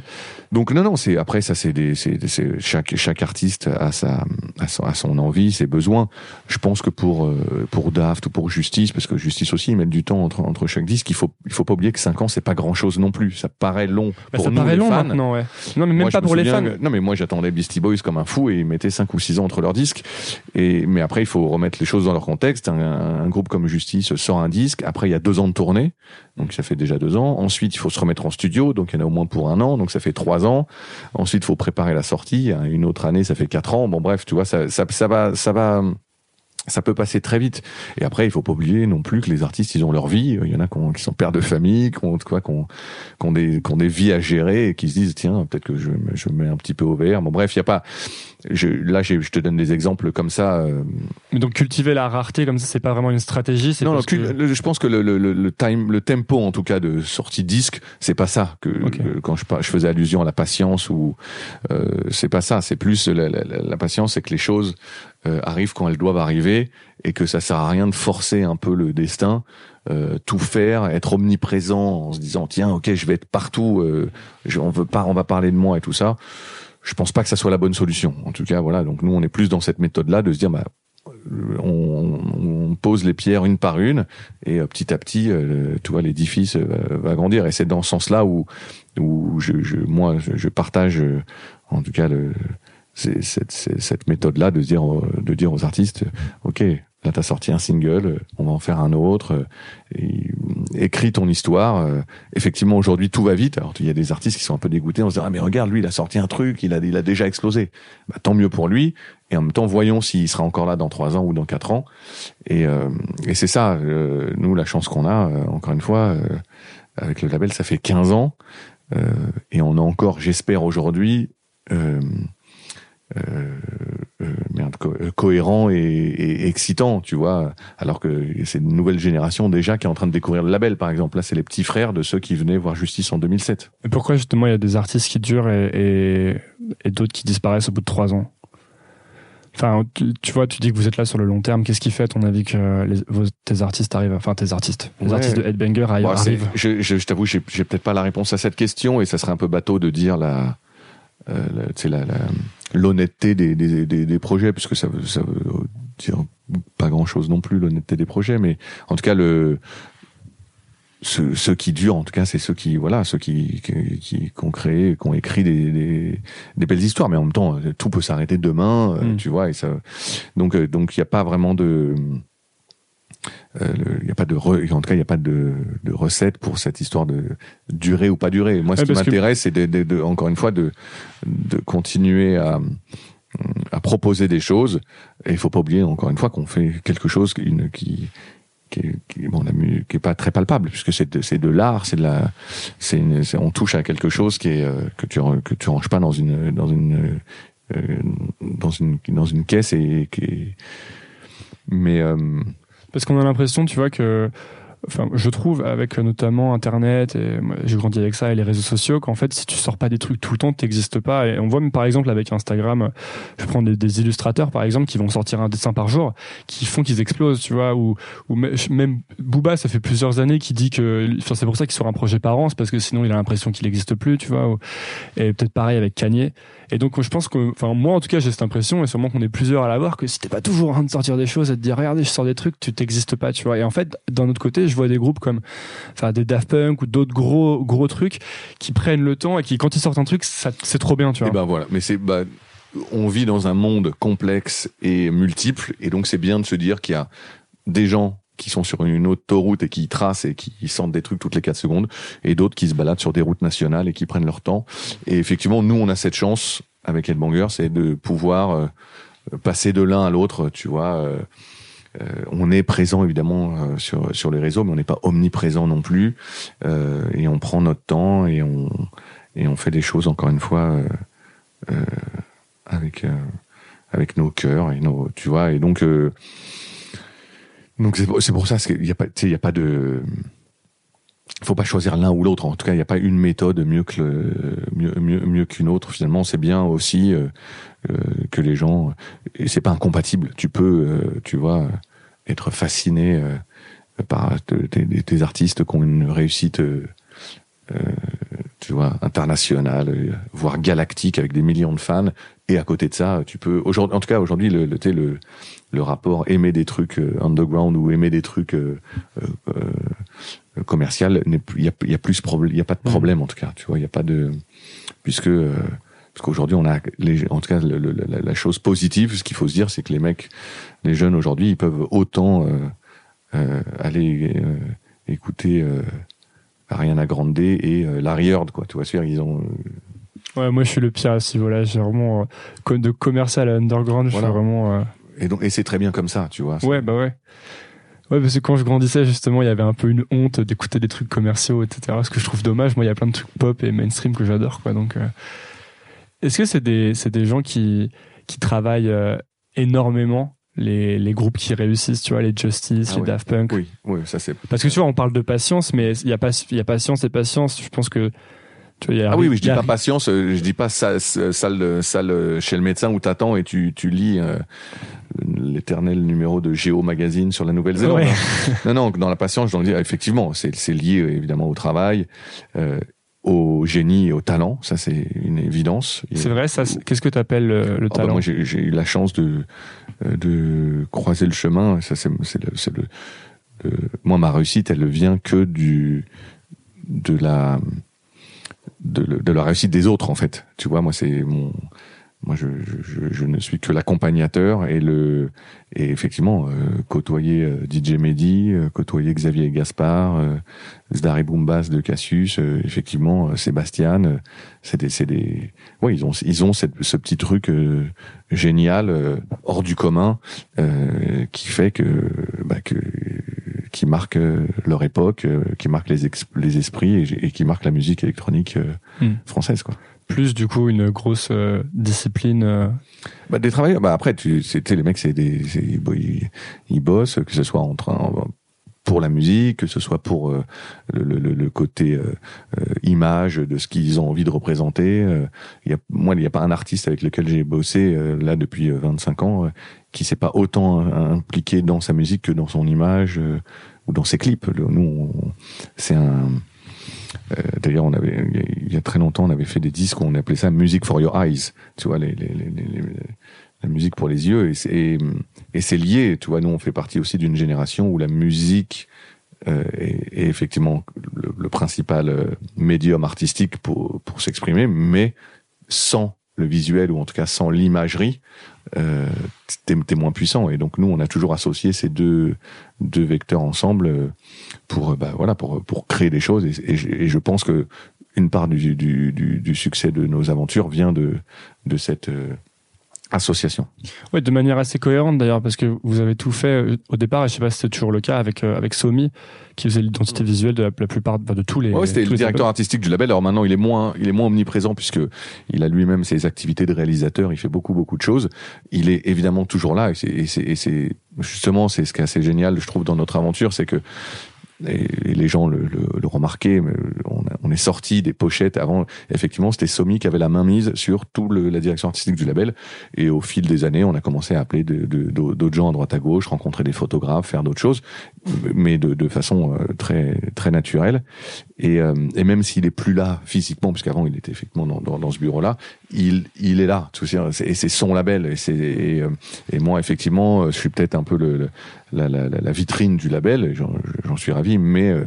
Donc non, non, c'est après ça, c'est des, c'est, c'est chaque chaque artiste a sa a son, a son envie, ses besoins. Je pense que pour pour Daft ou pour Justice, parce que Justice aussi, ils mettent du temps entre entre chaque disque. Il faut il faut pas oublier que cinq ans, c'est pas grand chose non plus. Ça paraît long bah, pour ça nous paraît les long fans. Maintenant, ouais. Non, mais même moi, pas pour les fans. Que, non, mais moi j'attendais Beastie Boys comme un fou et ils mettaient cinq ou six ans entre leurs disques. Et mais après, il faut remettre les choses dans leur contexte. Un, un groupe comme Justice sort un disque, après il y a deux ans de tournée, donc ça fait déjà deux ans. Ensuite, il faut se remettre en studio, donc il y en a au moins pour un an, donc ça fait trois ans. Ensuite, il faut préparer la sortie, une autre année, ça fait quatre ans. Bon, bref, tu vois, ça, ça, ça va, ça va. Ça peut passer très vite. Et après, il faut pas oublier non plus que les artistes, ils ont leur vie. Il y en a qui sont pères de famille, qui ont, quoi, qui ont, qui ont des, qui ont des vies à gérer et qui se disent, tiens, peut-être que je, je mets un petit peu au vert. Bon, bref, il y a pas, je, là, je, je te donne des exemples comme ça. Mais donc, cultiver la rareté, comme ça, c'est pas vraiment une stratégie, c'est non, parce non, que... le, je pense que le, le, le time, le tempo, en tout cas, de sortie disque, c'est pas ça que, okay. que quand je, je faisais allusion à la patience ou, euh, c'est pas ça. C'est plus la, la, la patience, c'est que les choses, Euh, arrivent quand elles doivent arriver et que ça sert à rien de forcer un peu le destin, euh, tout faire, être omniprésent en se disant tiens ok je vais être partout, euh, je, on veut pas, on va parler de moi et tout ça. Je pense pas que ça soit la bonne solution. En tout cas voilà, donc nous on est plus dans cette méthode là de se dire bah on, on pose les pierres une par une et euh, petit à petit euh, tu vois l'édifice euh, va grandir et c'est dans ce sens là où où je, je moi je, je partage euh, en tout cas le C'est cette, cette, cette méthode-là de dire, de dire aux artistes, ok, là t'as sorti un single, on va en faire un autre, et, écris ton histoire. Effectivement, aujourd'hui tout va vite. Alors il y a des artistes qui sont un peu dégoûtés en se disant ah mais regarde lui il a sorti un truc, il a, il a déjà explosé. Bah, tant mieux pour lui. Et en même temps voyons s'il sera encore là dans trois ans ou dans quatre ans. Et, euh, et c'est ça, euh, nous la chance qu'on a. Euh, encore une fois, euh, avec le label ça fait quinze ans euh, et on a encore, j'espère aujourd'hui. Euh, Euh, euh, merde, co- euh, cohérent et, et excitant, tu vois. Alors que c'est une nouvelle génération déjà qui est en train de découvrir le label, par exemple. Là, c'est les petits frères de ceux qui venaient voir Justice en deux mille sept. Et pourquoi justement il y a des artistes qui durent et, et, et d'autres qui disparaissent au bout de trois ans? Enfin, tu, tu vois, tu dis que vous êtes là sur le long terme. Qu'est-ce qui fait, à ton avis, que les, vos, tes artistes arrivent, enfin tes artistes, les ouais. artistes de Ed Banger arrivent, bon, arrivent. Je, je, je t'avoue, j'ai, j'ai peut-être pas la réponse à cette question, et ça serait un peu bateau de dire la, euh, la tu sais la. la l'honnêteté des, des, des, des projets, puisque ça veut, ça veut dire pas grand chose non plus, l'honnêteté des projets, mais en tout cas, le, ceux, ceux qui durent, en tout cas, c'est ceux qui, voilà, ceux qui, qui, qui, qui ont créé, qui ont écrit des, des, des belles histoires, mais en même temps, tout peut s'arrêter demain, mmh. tu vois, et ça, donc, donc, il n'y a pas vraiment de, il n'y a pas de re, en tout cas il n'y a pas de, de recette pour cette histoire de durer ou pas durer. Moi ce ouais, qui m'intéresse que... c'est de, de, de, encore une fois de, de continuer à, à proposer des choses et il faut pas oublier encore une fois qu'on fait quelque chose qui qui qui, qui, bon, la, qui est pas très palpable puisque c'est de, c'est de l'art, c'est de la c'est, une, c'est on touche à quelque chose qui est que tu que tu ranges pas dans une dans une dans une dans une caisse et qui mais euh, parce qu'on a l'impression, tu vois, que, enfin, je trouve, avec notamment Internet, et moi, j'ai grandi avec ça, et les réseaux sociaux, qu'en fait, si tu sors pas des trucs tout le temps, t'existes pas. Et on voit même, par exemple, avec Instagram, je prends des, des illustrateurs, par exemple, qui vont sortir un dessin par jour, qui font qu'ils explosent, tu vois, ou, ou même Booba, ça fait plusieurs années qu'il dit que, enfin, c'est pour ça qu'il sort un projet par an, c'est parce que sinon, il a l'impression qu'il n'existe plus, tu vois, ou, et peut-être pareil avec Kanye. Et donc, je pense que, enfin, moi, en tout cas, j'ai cette impression, et sûrement qu'on est plusieurs à l'avoir, que si t'es pas toujours en train de sortir des choses et de dire, regardez, je sors des trucs, tu t'existes pas, tu vois. Et en fait, d'un autre côté, je vois des groupes comme, enfin, des Daft Punk ou d'autres gros, gros trucs qui prennent le temps et qui, quand ils sortent un truc, ça, c'est trop bien, tu vois. Et ben voilà. Mais c'est, bah, on vit dans un monde complexe et multiple, et donc c'est bien de se dire qu'il y a des gens qui sont sur une autoroute et qui tracent et qui sentent des trucs toutes les quatre secondes et d'autres qui se baladent sur des routes nationales et qui prennent leur temps. Et effectivement, nous, on a cette chance avec Ed Banger, c'est de pouvoir passer de l'un à l'autre, tu vois. Euh, on est présent évidemment sur, sur les réseaux, mais on n'est pas omniprésent non plus. Euh, et on prend notre temps et on, et on fait des choses, encore une fois, euh, euh, avec, euh, avec nos cœurs et nos, tu vois. Et donc, euh, Donc c'est pour ça qu'il y a pas, tu sais, il y a pas de, faut pas choisir l'un ou l'autre. En tout cas, il n'y a pas une méthode mieux que le, mieux, mieux, mieux qu'une autre. Finalement, c'est bien aussi euh, que les gens. et c'est pas incompatible. Tu peux, euh, tu vois, être fasciné euh, par des artistes qui ont une réussite, euh, euh, tu vois, internationale, euh, voire galactique, avec des millions de fans. Et à côté de ça, tu peux, aujourd'hui, en tout cas, aujourd'hui, le, le, le, le rapport aimer des trucs euh, underground ou aimer des trucs euh, euh, euh, commercial, il y a, y a plus problème, il y a pas de problème en tout cas. Tu vois, il y a pas de, puisque euh, parce qu'aujourd'hui, on a, les, en tout cas, le, le, la, la chose positive, ce qu'il faut se dire, c'est que les mecs, les jeunes aujourd'hui, ils peuvent autant euh, euh, aller euh, écouter euh, Ariana Grande et euh, Larry Heard, quoi. Tu vois, c'est-à-dire, ils ont. Euh... Ouais, moi, je suis le pire à ce niveau-là. J'ai vraiment euh, de commercial à underground, voilà. Je suis vraiment. Euh... Et donc, et c'est très bien comme ça, tu vois. Ouais, bah ouais. Ouais, parce que quand je grandissais, justement, il y avait un peu une honte d'écouter des trucs commerciaux, et cetera. Ce que je trouve dommage. Moi, il y a plein de trucs pop et mainstream que j'adore, quoi. Donc. Euh... Est-ce que c'est des, c'est des gens qui, qui travaillent euh, énormément, les, les groupes qui réussissent, tu vois, les Justice, ah les oui. Daft Punk? Oui, oui, ça c'est. Parce que tu vois, on parle de patience, mais il y a pas, il y a patience et patience. Je pense que. Tu vois, y a ah oui, oui, je dis pas patience, je dis pas salle, salle, salle chez le médecin où t'attends et tu, tu lis euh, l'éternel numéro de Géo Magazine sur la Nouvelle-Zélande. Ouais. Hein. Non, non, dans la patience, j'en dis effectivement, c'est, c'est lié évidemment au travail. Euh, au génie et au talent, ça c'est une évidence. C'est vrai, ça, c'est... qu'est-ce que tu appelles le, le oh talent? Ben moi j'ai, j'ai eu la chance de, de croiser le chemin, ça c'est, c'est, le, c'est le, le... Moi ma réussite, elle ne vient que du, de, la, de, le, de la réussite des autres en fait. Tu vois, moi c'est mon... Moi, je, je, je ne suis que l'accompagnateur et le et effectivement euh, côtoyer euh, D J Mehdi, euh, côtoyer Xavier Gaspard, euh, Zdar et Boombas de Cassius, euh, effectivement euh, Sébastien, euh, c'est des c'est des ouais ils ont ils ont cette, ce petit truc euh, génial euh, hors du commun euh, qui fait que bah que qui marque euh, leur époque, euh, qui marque les ex, les esprits et, et qui marque la musique électronique euh, mmh. française quoi. Plus du coup une grosse euh, discipline. Euh... Bah des travailleurs. Bah après, tu sais, les mecs, c'est des, c'est, ils, ils bossent, que ce soit en train pour la musique, que ce soit pour euh, le, le, le côté euh, euh, image de ce qu'ils ont envie de représenter. Euh, y a, moi, il n'y a pas un artiste avec lequel j'ai bossé euh, là depuis vingt-cinq ans euh, qui s'est pas autant impliqué dans sa musique que dans son image euh, ou dans ses clips. Le, nous, on, c'est un. Euh, d'ailleurs, on avait il y a très longtemps, on avait fait des disques où on appelait ça "Music for Your Eyes", tu vois, les, les, les, les, la musique pour les yeux, et c'est, et, et c'est lié, tu vois. Nous, on fait partie aussi d'une génération où la musique euh, est, est effectivement le, le principal médium artistique pour pour s'exprimer, mais sans le visuel ou en tout cas sans l'imagerie, euh, t'es, t'es moins puissant. Et donc nous, on a toujours associé ces deux deux vecteurs ensemble pour bah voilà pour pour créer des choses. Et, et, je, et je pense que une part du, du du du succès de nos aventures vient de de cette euh, association. Ouais, de manière assez cohérente d'ailleurs, parce que vous avez tout fait au départ. Et je sais pas si c'est toujours le cas avec euh, avec Somi, qui faisait l'identité visuelle de la, la plupart, de tous les. Ouais, c'était le directeur artistique du label. Alors maintenant, il est moins, il est moins omniprésent puisque il a lui-même ses activités de réalisateur. Il fait beaucoup, beaucoup de choses. Il est évidemment toujours là et c'est, et c'est, et c'est justement, c'est ce qui est assez génial, je trouve, dans notre aventure, c'est que et les gens le, le, le remarquaient. On, a, on est sorti des pochettes avant. Effectivement, c'était Somi qui avait la main mise sur tout le, la direction artistique du label. Et au fil des années, on a commencé à appeler de, de, de, d'autres gens à droite à gauche, rencontrer des photographes, faire d'autres choses, mais de, de façon très très naturelle. Et, et même s'il est plus là physiquement, puisqu'avant il était effectivement dans, dans, dans ce bureau-là, il il est là. Et c'est son label. Et, c'est, et, et moi, effectivement, je suis peut-être un peu le, le La, la, la vitrine du label, j'en, j'en suis ravi, mais euh,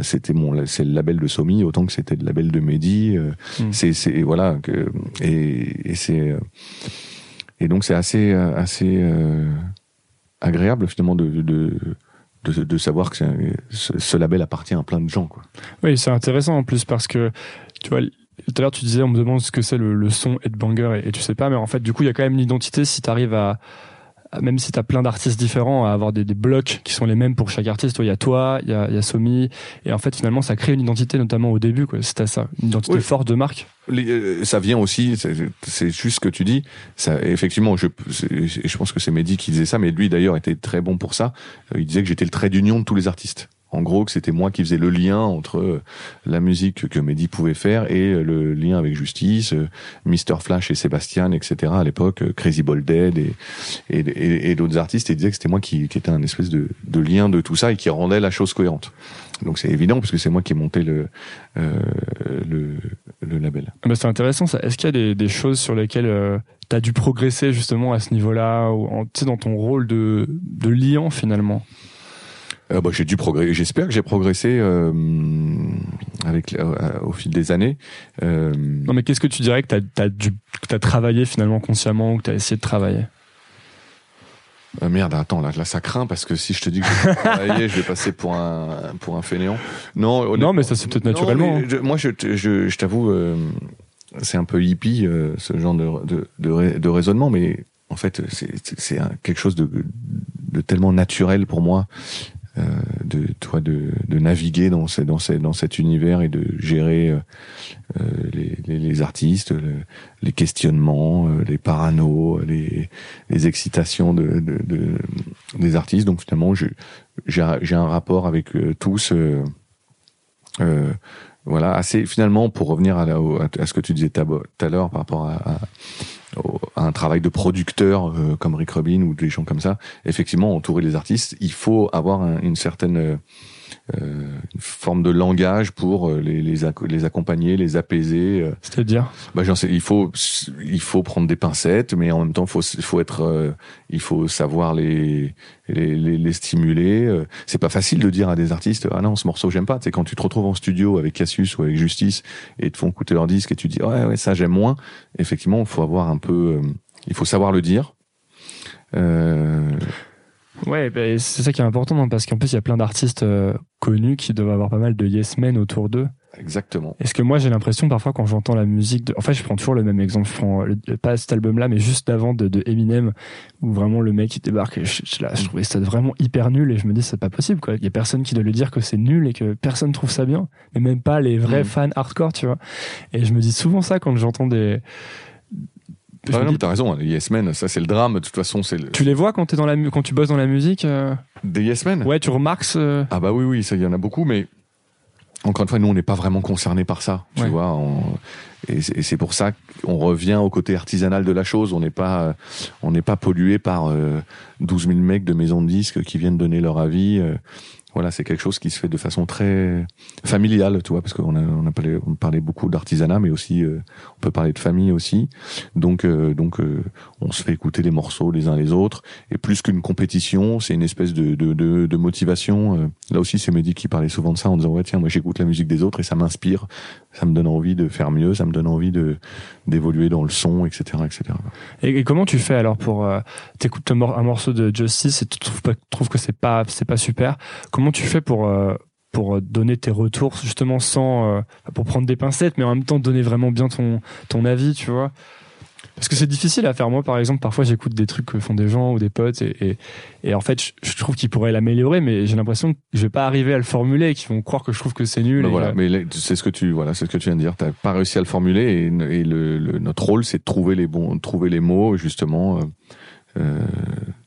c'était mon, c'est le label de Somi autant que c'était le label de Mehdi. Euh, mmh. C'est, c'est voilà, que, et, et c'est et donc c'est assez assez euh, agréable finalement de de, de, de savoir que ce, ce label appartient à plein de gens, quoi. Oui, c'est intéressant en plus parce que tu vois. Tout à l'heure, tu disais, on me demande ce que c'est le, le son Ed Banger et, et tu sais pas, mais en fait, du coup, il y a quand même une identité si t'arrives à même si t'as plein d'artistes différents, à avoir des, des blocs qui sont les mêmes pour chaque artiste. Il y a toi, il y a, il y a Somi, et en fait finalement ça crée une identité, notamment au début, quoi. C'était ça, une identité oui. forte de marque. Les, ça vient aussi, c'est, c'est juste ce que tu dis. Ça, effectivement, je, je pense que c'est Mehdi qui disait ça, mais lui d'ailleurs était très bon pour ça. Il disait que j'étais le trait d'union de tous les artistes. en gros, que c'était moi qui faisais le lien entre la musique que Mehdi pouvait faire et le lien avec Justice, Mister Flash et Sébastien, et cetera. À l'époque, Crazy Ball Dead et, et, et, et d'autres artistes, et disait que c'était moi qui, qui était un espèce de, de lien de tout ça et qui rendait la chose cohérente. Donc c'est évident, parce que c'est moi qui ai monté le, euh, le, le label. Ah bah c'est intéressant ça. Est-ce qu'il y a des, des choses sur lesquelles euh, tu as dû progresser justement à ce niveau-là, ou, tu sais, dans ton rôle de, de liant finalement? Euh, bah, j'ai dû progresser. J'espère que j'ai progressé euh, avec euh, au fil des années. Euh... Non, mais qu'est-ce que tu dirais que t'as, t'as dû, que t'as travaillé finalement consciemment, ou que t'as essayé de travailler? Euh, merde, attends, là, là, ça craint, parce que si je te dis que j'ai travaillé, je vais passer pour un pour un fainéant. Non, non, mais ça c'est peut-être naturellement. Non, je, moi, je, je, je t'avoue, euh, c'est un peu hippie euh, ce genre de de, de de raisonnement, mais en fait, c'est c'est quelque chose de de tellement naturel pour moi. Euh, de toi de de naviguer dans ces dans ces dans cet univers et de gérer euh, les, les les artistes, le, les questionnements, les paranos, les les excitations de de, de des artistes. Donc finalement je j'ai j'ai un rapport avec tous euh, euh, voilà, assez finalement, pour revenir à la à ce que tu disais tout à l'heure par rapport à, à à un travail de producteur euh, comme Rick Rubin ou des gens comme ça. Effectivement, entourer les artistes, il faut avoir un, une certaine euh, une forme de langage pour les les, ac- les accompagner, les apaiser. Euh. C'est-à-dire bah, j'en sais, il faut il faut prendre des pincettes, mais en même temps faut faut être euh, il faut savoir les les les, les stimuler. Euh. C'est pas facile de dire à des artistes ah non, ce morceau j'aime pas. C'est quand tu te retrouves en studio avec Cassius ou avec Justice et te font écouter leur disque et tu dis ouais ouais ça j'aime moins. Effectivement, il faut avoir un peu euh, il faut savoir le dire. Euh Ouais, bah, c'est ça qui est important, hein, parce qu'en plus, il y a plein d'artistes euh, connus qui doivent avoir pas mal de yes men autour d'eux. Exactement. Est-ce que moi, j'ai l'impression, parfois, quand j'entends la musique de... En fait, je prends toujours le même exemple. Je prends le, pas cet album-là, mais juste avant de, de Eminem, où vraiment le mec, il débarque. Et je, je, là, je trouvais ça vraiment hyper nul, et je me dis, c'est pas possible, quoi. Il y a personne qui doit lui dire que c'est nul et que personne trouve ça bien. Mais même pas les vrais mmh. fans hardcore, tu vois. Et je me dis souvent ça quand j'entends des... Ah non, dis... mais t'as raison, les Yes Men, ça c'est le drame, de toute façon c'est le... Tu les vois quand, t'es dans la mu- quand tu bosses dans la musique euh... Des Yes Men ? Ouais, tu remarques ce... Ah bah oui, oui, ça, y en a beaucoup, mais encore une fois, nous on n'est pas vraiment concernés par ça, tu ouais. vois, on... et c'est pour ça qu'on revient au côté artisanal de la chose, on n'est pas, on n'est pas pollué par euh, douze mille mecs de maisons de disques qui viennent donner leur avis... Euh... Voilà, c'est quelque chose qui se fait de façon très familiale, tu vois, parce qu'on a, on a parlé, on parlait beaucoup d'artisanat, mais aussi, euh, on peut parler de famille aussi. Donc, euh, donc, euh, on se fait écouter les morceaux les uns les autres, et plus qu'une compétition, c'est une espèce de, de, de, de motivation. Là aussi, c'est Mehdi qui parlait souvent de ça en disant ouais tiens, moi j'écoute la musique des autres et ça m'inspire, ça me donne envie de faire mieux, ça me donne envie de d'évoluer dans le son, et cetera, et cetera. Et, et comment tu fais alors pour euh, t'écoutes un morceau de Justice et tu trouves pas, trouves que c'est pas, c'est pas super. Comment Comment tu fais pour, euh, pour donner tes retours, justement, sans, euh, pour prendre des pincettes, mais en même temps donner vraiment bien ton, ton avis, tu vois? Parce que c'est difficile à faire. Moi, par exemple, parfois j'écoute des trucs que font des gens ou des potes, et, et, et en fait, je, je trouve qu'ils pourraient l'améliorer, mais j'ai l'impression que je vais pas arriver à le formuler et qu'ils vont croire que je trouve que c'est nul. Ben et voilà, euh... mais là, c'est ce que tu, voilà, c'est ce que tu viens de dire. T'as pas réussi à le formuler, et, et le, le, notre rôle, c'est de trouver les bons, trouver les mots, justement, euh, euh,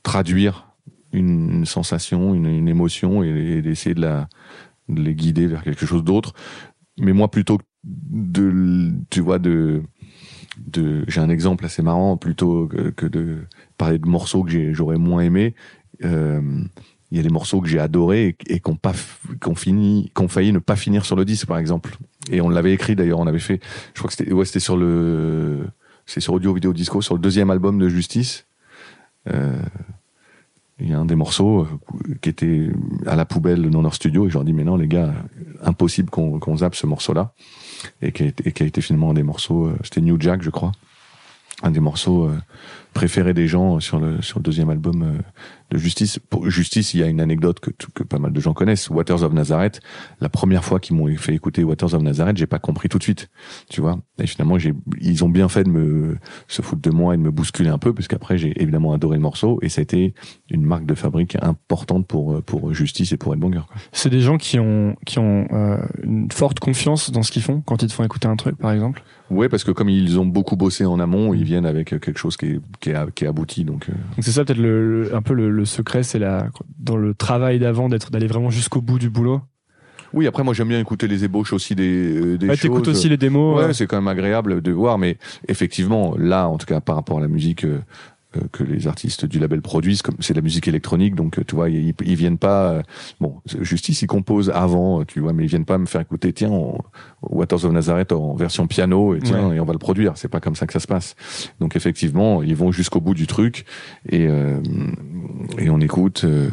traduire une sensation, une, une émotion, et, et d'essayer de, la, de les guider vers quelque chose d'autre. Mais moi, plutôt que de, tu vois, de, de, j'ai un exemple assez marrant, plutôt que, que de parler de morceaux que j'ai, j'aurais moins aimé, euh, il y a des morceaux que j'ai adorés et, et qu'on pas, qu'on finit, qu'on failli ne pas finir sur le disque, par exemple. Et on l'avait écrit d'ailleurs, on avait fait, je crois que c'était, ouais, c'était sur le, c'est sur Audio Vidéo Disco, sur le deuxième album de Justice, euh, il y a un des morceaux qui était à la poubelle dans leur studio, et je leur dis mais non les gars, impossible qu'on, qu'on zappe ce morceau-là, et qui a été, et qui a été finalement un des morceaux, c'était New Jack je crois, un des morceaux préférés des gens sur le, sur le deuxième album de Justice. Pour Justice, il y a une anecdote que, que pas mal de gens connaissent, Waters of Nazareth, la première fois qu'ils m'ont fait écouter Waters of Nazareth, j'ai pas compris tout de suite, tu vois, et finalement j'ai, ils ont bien fait de me, se foutre de moi et de me bousculer un peu, parce qu'après j'ai évidemment adoré le morceau, et ça a été une marque de fabrique importante pour, pour Justice et pour Ed Banger, quoi. C'est des gens qui ont, qui ont euh, une forte confiance dans ce qu'ils font quand ils te font écouter un truc, par exemple? Ouais, parce que comme ils ont beaucoup bossé en amont, ils viennent avec quelque chose qui est qui est, qui est abouti. Donc, euh... donc c'est ça peut-être le, le, un peu le, le secret, c'est la, dans le travail d'avant d'être, d'aller vraiment jusqu'au bout du boulot. Oui, après moi j'aime bien écouter les ébauches aussi des, des ouais, choses. T'écoutes aussi les démos. Ouais, ouais, c'est quand même agréable de voir, mais effectivement là, en tout cas par rapport à la musique euh, euh, que les artistes du label produisent, comme c'est de la musique électronique, donc tu vois ils, ils viennent pas. Euh, bon, Justice ils composent avant, tu vois, mais ils viennent pas me faire écouter tiens on, Waters of Nazareth en version piano et tiens ouais. et on va le produire. C'est pas comme ça que ça se passe. Donc effectivement ils vont jusqu'au bout du truc et euh, et on écoute. Euh,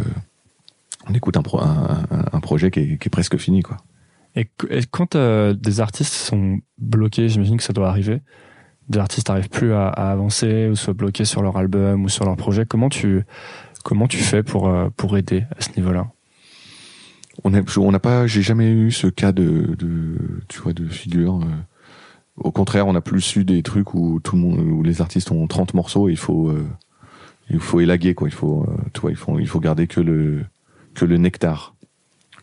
On écoute un, pro, un, un projet qui est, qui est presque fini, quoi. Et, et quand euh, des artistes sont bloqués, j'imagine que ça doit arriver, des artistes n'arrivent plus à, à avancer ou sont bloqués sur leur album ou sur leur projet, comment tu, comment tu fais pour, euh, pour aider à ce niveau-là ? On a, on n'a pas, j'ai jamais eu ce cas de, de, tu vois, de figure. Au contraire, on a plus eu des trucs où, tout le monde, où les artistes ont trente morceaux et il faut, euh, il faut élaguer, quoi. Il faut, euh, tu vois, il faut, il faut garder que le... que le nectar,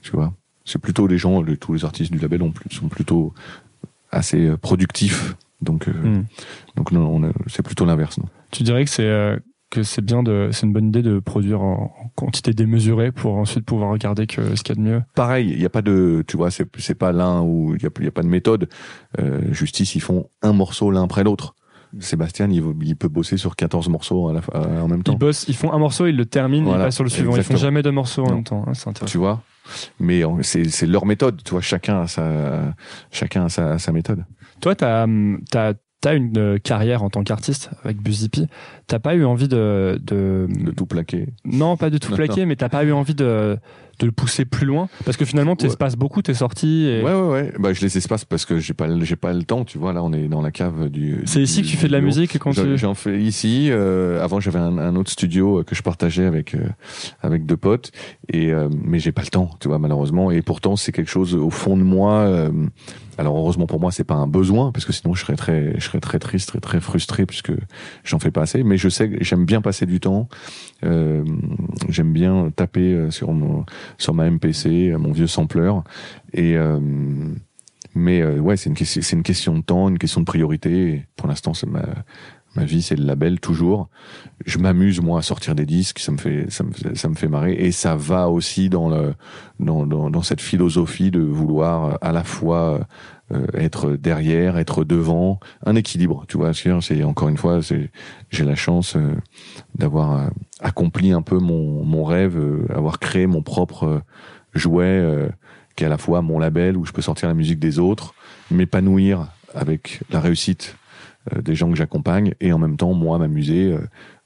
tu vois. C'est plutôt les gens, le, tous les artistes du label ont plus, sont plutôt assez productifs, donc euh, mmh. donc non, on a, c'est plutôt l'inverse. Non. Tu dirais que c'est euh, que c'est bien de, c'est une bonne idée de produire en, en quantité démesurée pour ensuite pouvoir regarder que ce qu'il y a de mieux. Pareil, il y a pas de, tu vois, c'est c'est pas l'un ou il y a, y a pas de méthode. Euh, Justice, ils font un morceau l'un après l'autre. Sébastien, il, il peut bosser sur quatorze morceaux à la, à, en même temps. Ils bossent, ils font un morceau, ils le terminent, voilà, ils passent sur le suivant. Exactement. Ils font jamais deux morceaux en non. même temps. Hein, c'est intéressant. Tu vois, mais c'est, c'est leur méthode. Tu vois, chacun a sa, chacun a sa, sa méthode. Toi, t'as, t'as, t'as une carrière en tant qu'artiste avec Buzipi. T'as pas eu envie de, de, de tout plaquer. Non, pas de tout non, plaquer, non. mais t'as pas eu envie de. de le pousser plus loin, parce que finalement tu espaces ouais. beaucoup tes sorties et... ouais ouais ouais bah je les espace parce que j'ai pas j'ai pas le temps, tu vois, là on est dans la cave du c'est du, ici que tu fais de la musique quand j'en, tu j'en fais ici euh, avant j'avais un, un autre studio que je partageais avec euh, avec deux potes et euh, mais j'ai pas le temps, tu vois, malheureusement, et pourtant c'est quelque chose au fond de moi euh, alors heureusement pour moi c'est pas un besoin parce que sinon je serais très je serais très triste très très frustré puisque j'en fais pas assez, mais je sais que j'aime bien passer du temps euh, j'aime bien taper sur mon sur ma M P C, mon vieux sampler, et euh, mais euh, ouais, c'est une c'est une question de temps, une question de priorité. Et pour l'instant, c'est ma ma vie, c'est le label toujours. Je m'amuse moi à sortir des disques, ça me fait ça me ça me fait marrer, et ça va aussi dans le dans dans, dans cette philosophie de vouloir à la fois euh, être derrière, être devant, un équilibre. Tu vois, c'est encore une fois, c'est j'ai la chance euh, d'avoir euh, accompli un peu mon mon rêve, euh, avoir créé mon propre euh, jouet euh, qui est à la fois mon label où je peux sortir la musique des autres, m'épanouir avec la réussite euh, des gens que j'accompagne et en même temps moi m'amuser, euh,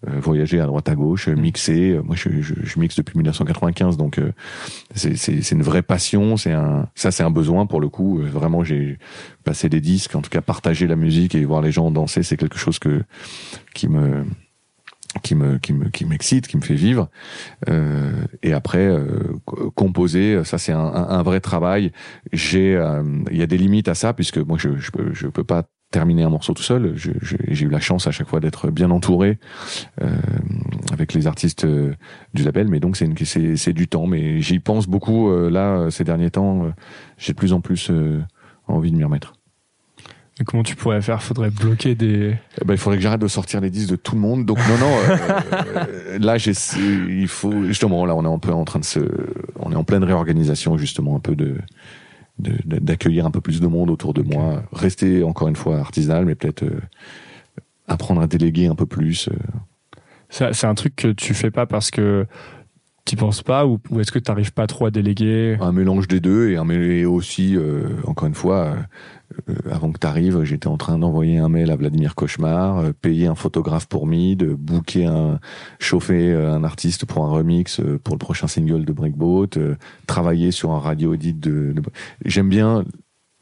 euh, voyager à droite à gauche, euh, mixer. Moi je, je je mixe depuis dix-neuf cent quatre-vingt-quinze, donc euh, c'est c'est c'est une vraie passion, c'est un ça c'est un besoin pour le coup. Euh, vraiment j'ai passé des disques, en tout cas partager la musique et voir les gens danser, c'est quelque chose que qui me qui me qui me qui m'excite, qui me fait vivre euh, et après euh, composer, ça c'est un, un vrai travail. J'ai euh, il y a des limites à ça puisque moi je je peux, je peux pas terminer un morceau tout seul. Je, je, j'ai eu la chance à chaque fois d'être bien entouré euh, avec les artistes euh, du label, mais donc c'est une, c'est c'est du temps, mais j'y pense beaucoup euh, là ces derniers temps. Euh, j'ai de plus en plus euh, envie de m'y remettre. Et comment tu pourrais faire ? Faudrait bloquer des. Eh ben, il faudrait que j'arrête de sortir les disques de tout le monde. Donc non, non. Euh, là, j'ai, il faut justement. Là, on est un peu en train de se, on est en pleine réorganisation justement, un peu de, de d'accueillir un peu plus de monde autour de okay. moi. Rester encore une fois artisanal, mais peut-être euh, apprendre à déléguer un peu plus. Ça, c'est un truc que tu fais pas parce que. T'y penses pas ou, ou est-ce que t'arrives pas trop à déléguer ? Un mélange des deux et, un, et aussi, euh, encore une fois, euh, avant que t'arrives, j'étais en train d'envoyer un mail à Vladimir Cauchemar, euh, payer un photographe pour Myd, booker un, chauffer un artiste pour un remix euh, pour le prochain single de Breakboat, euh, travailler sur un radio edit de, de... J'aime bien...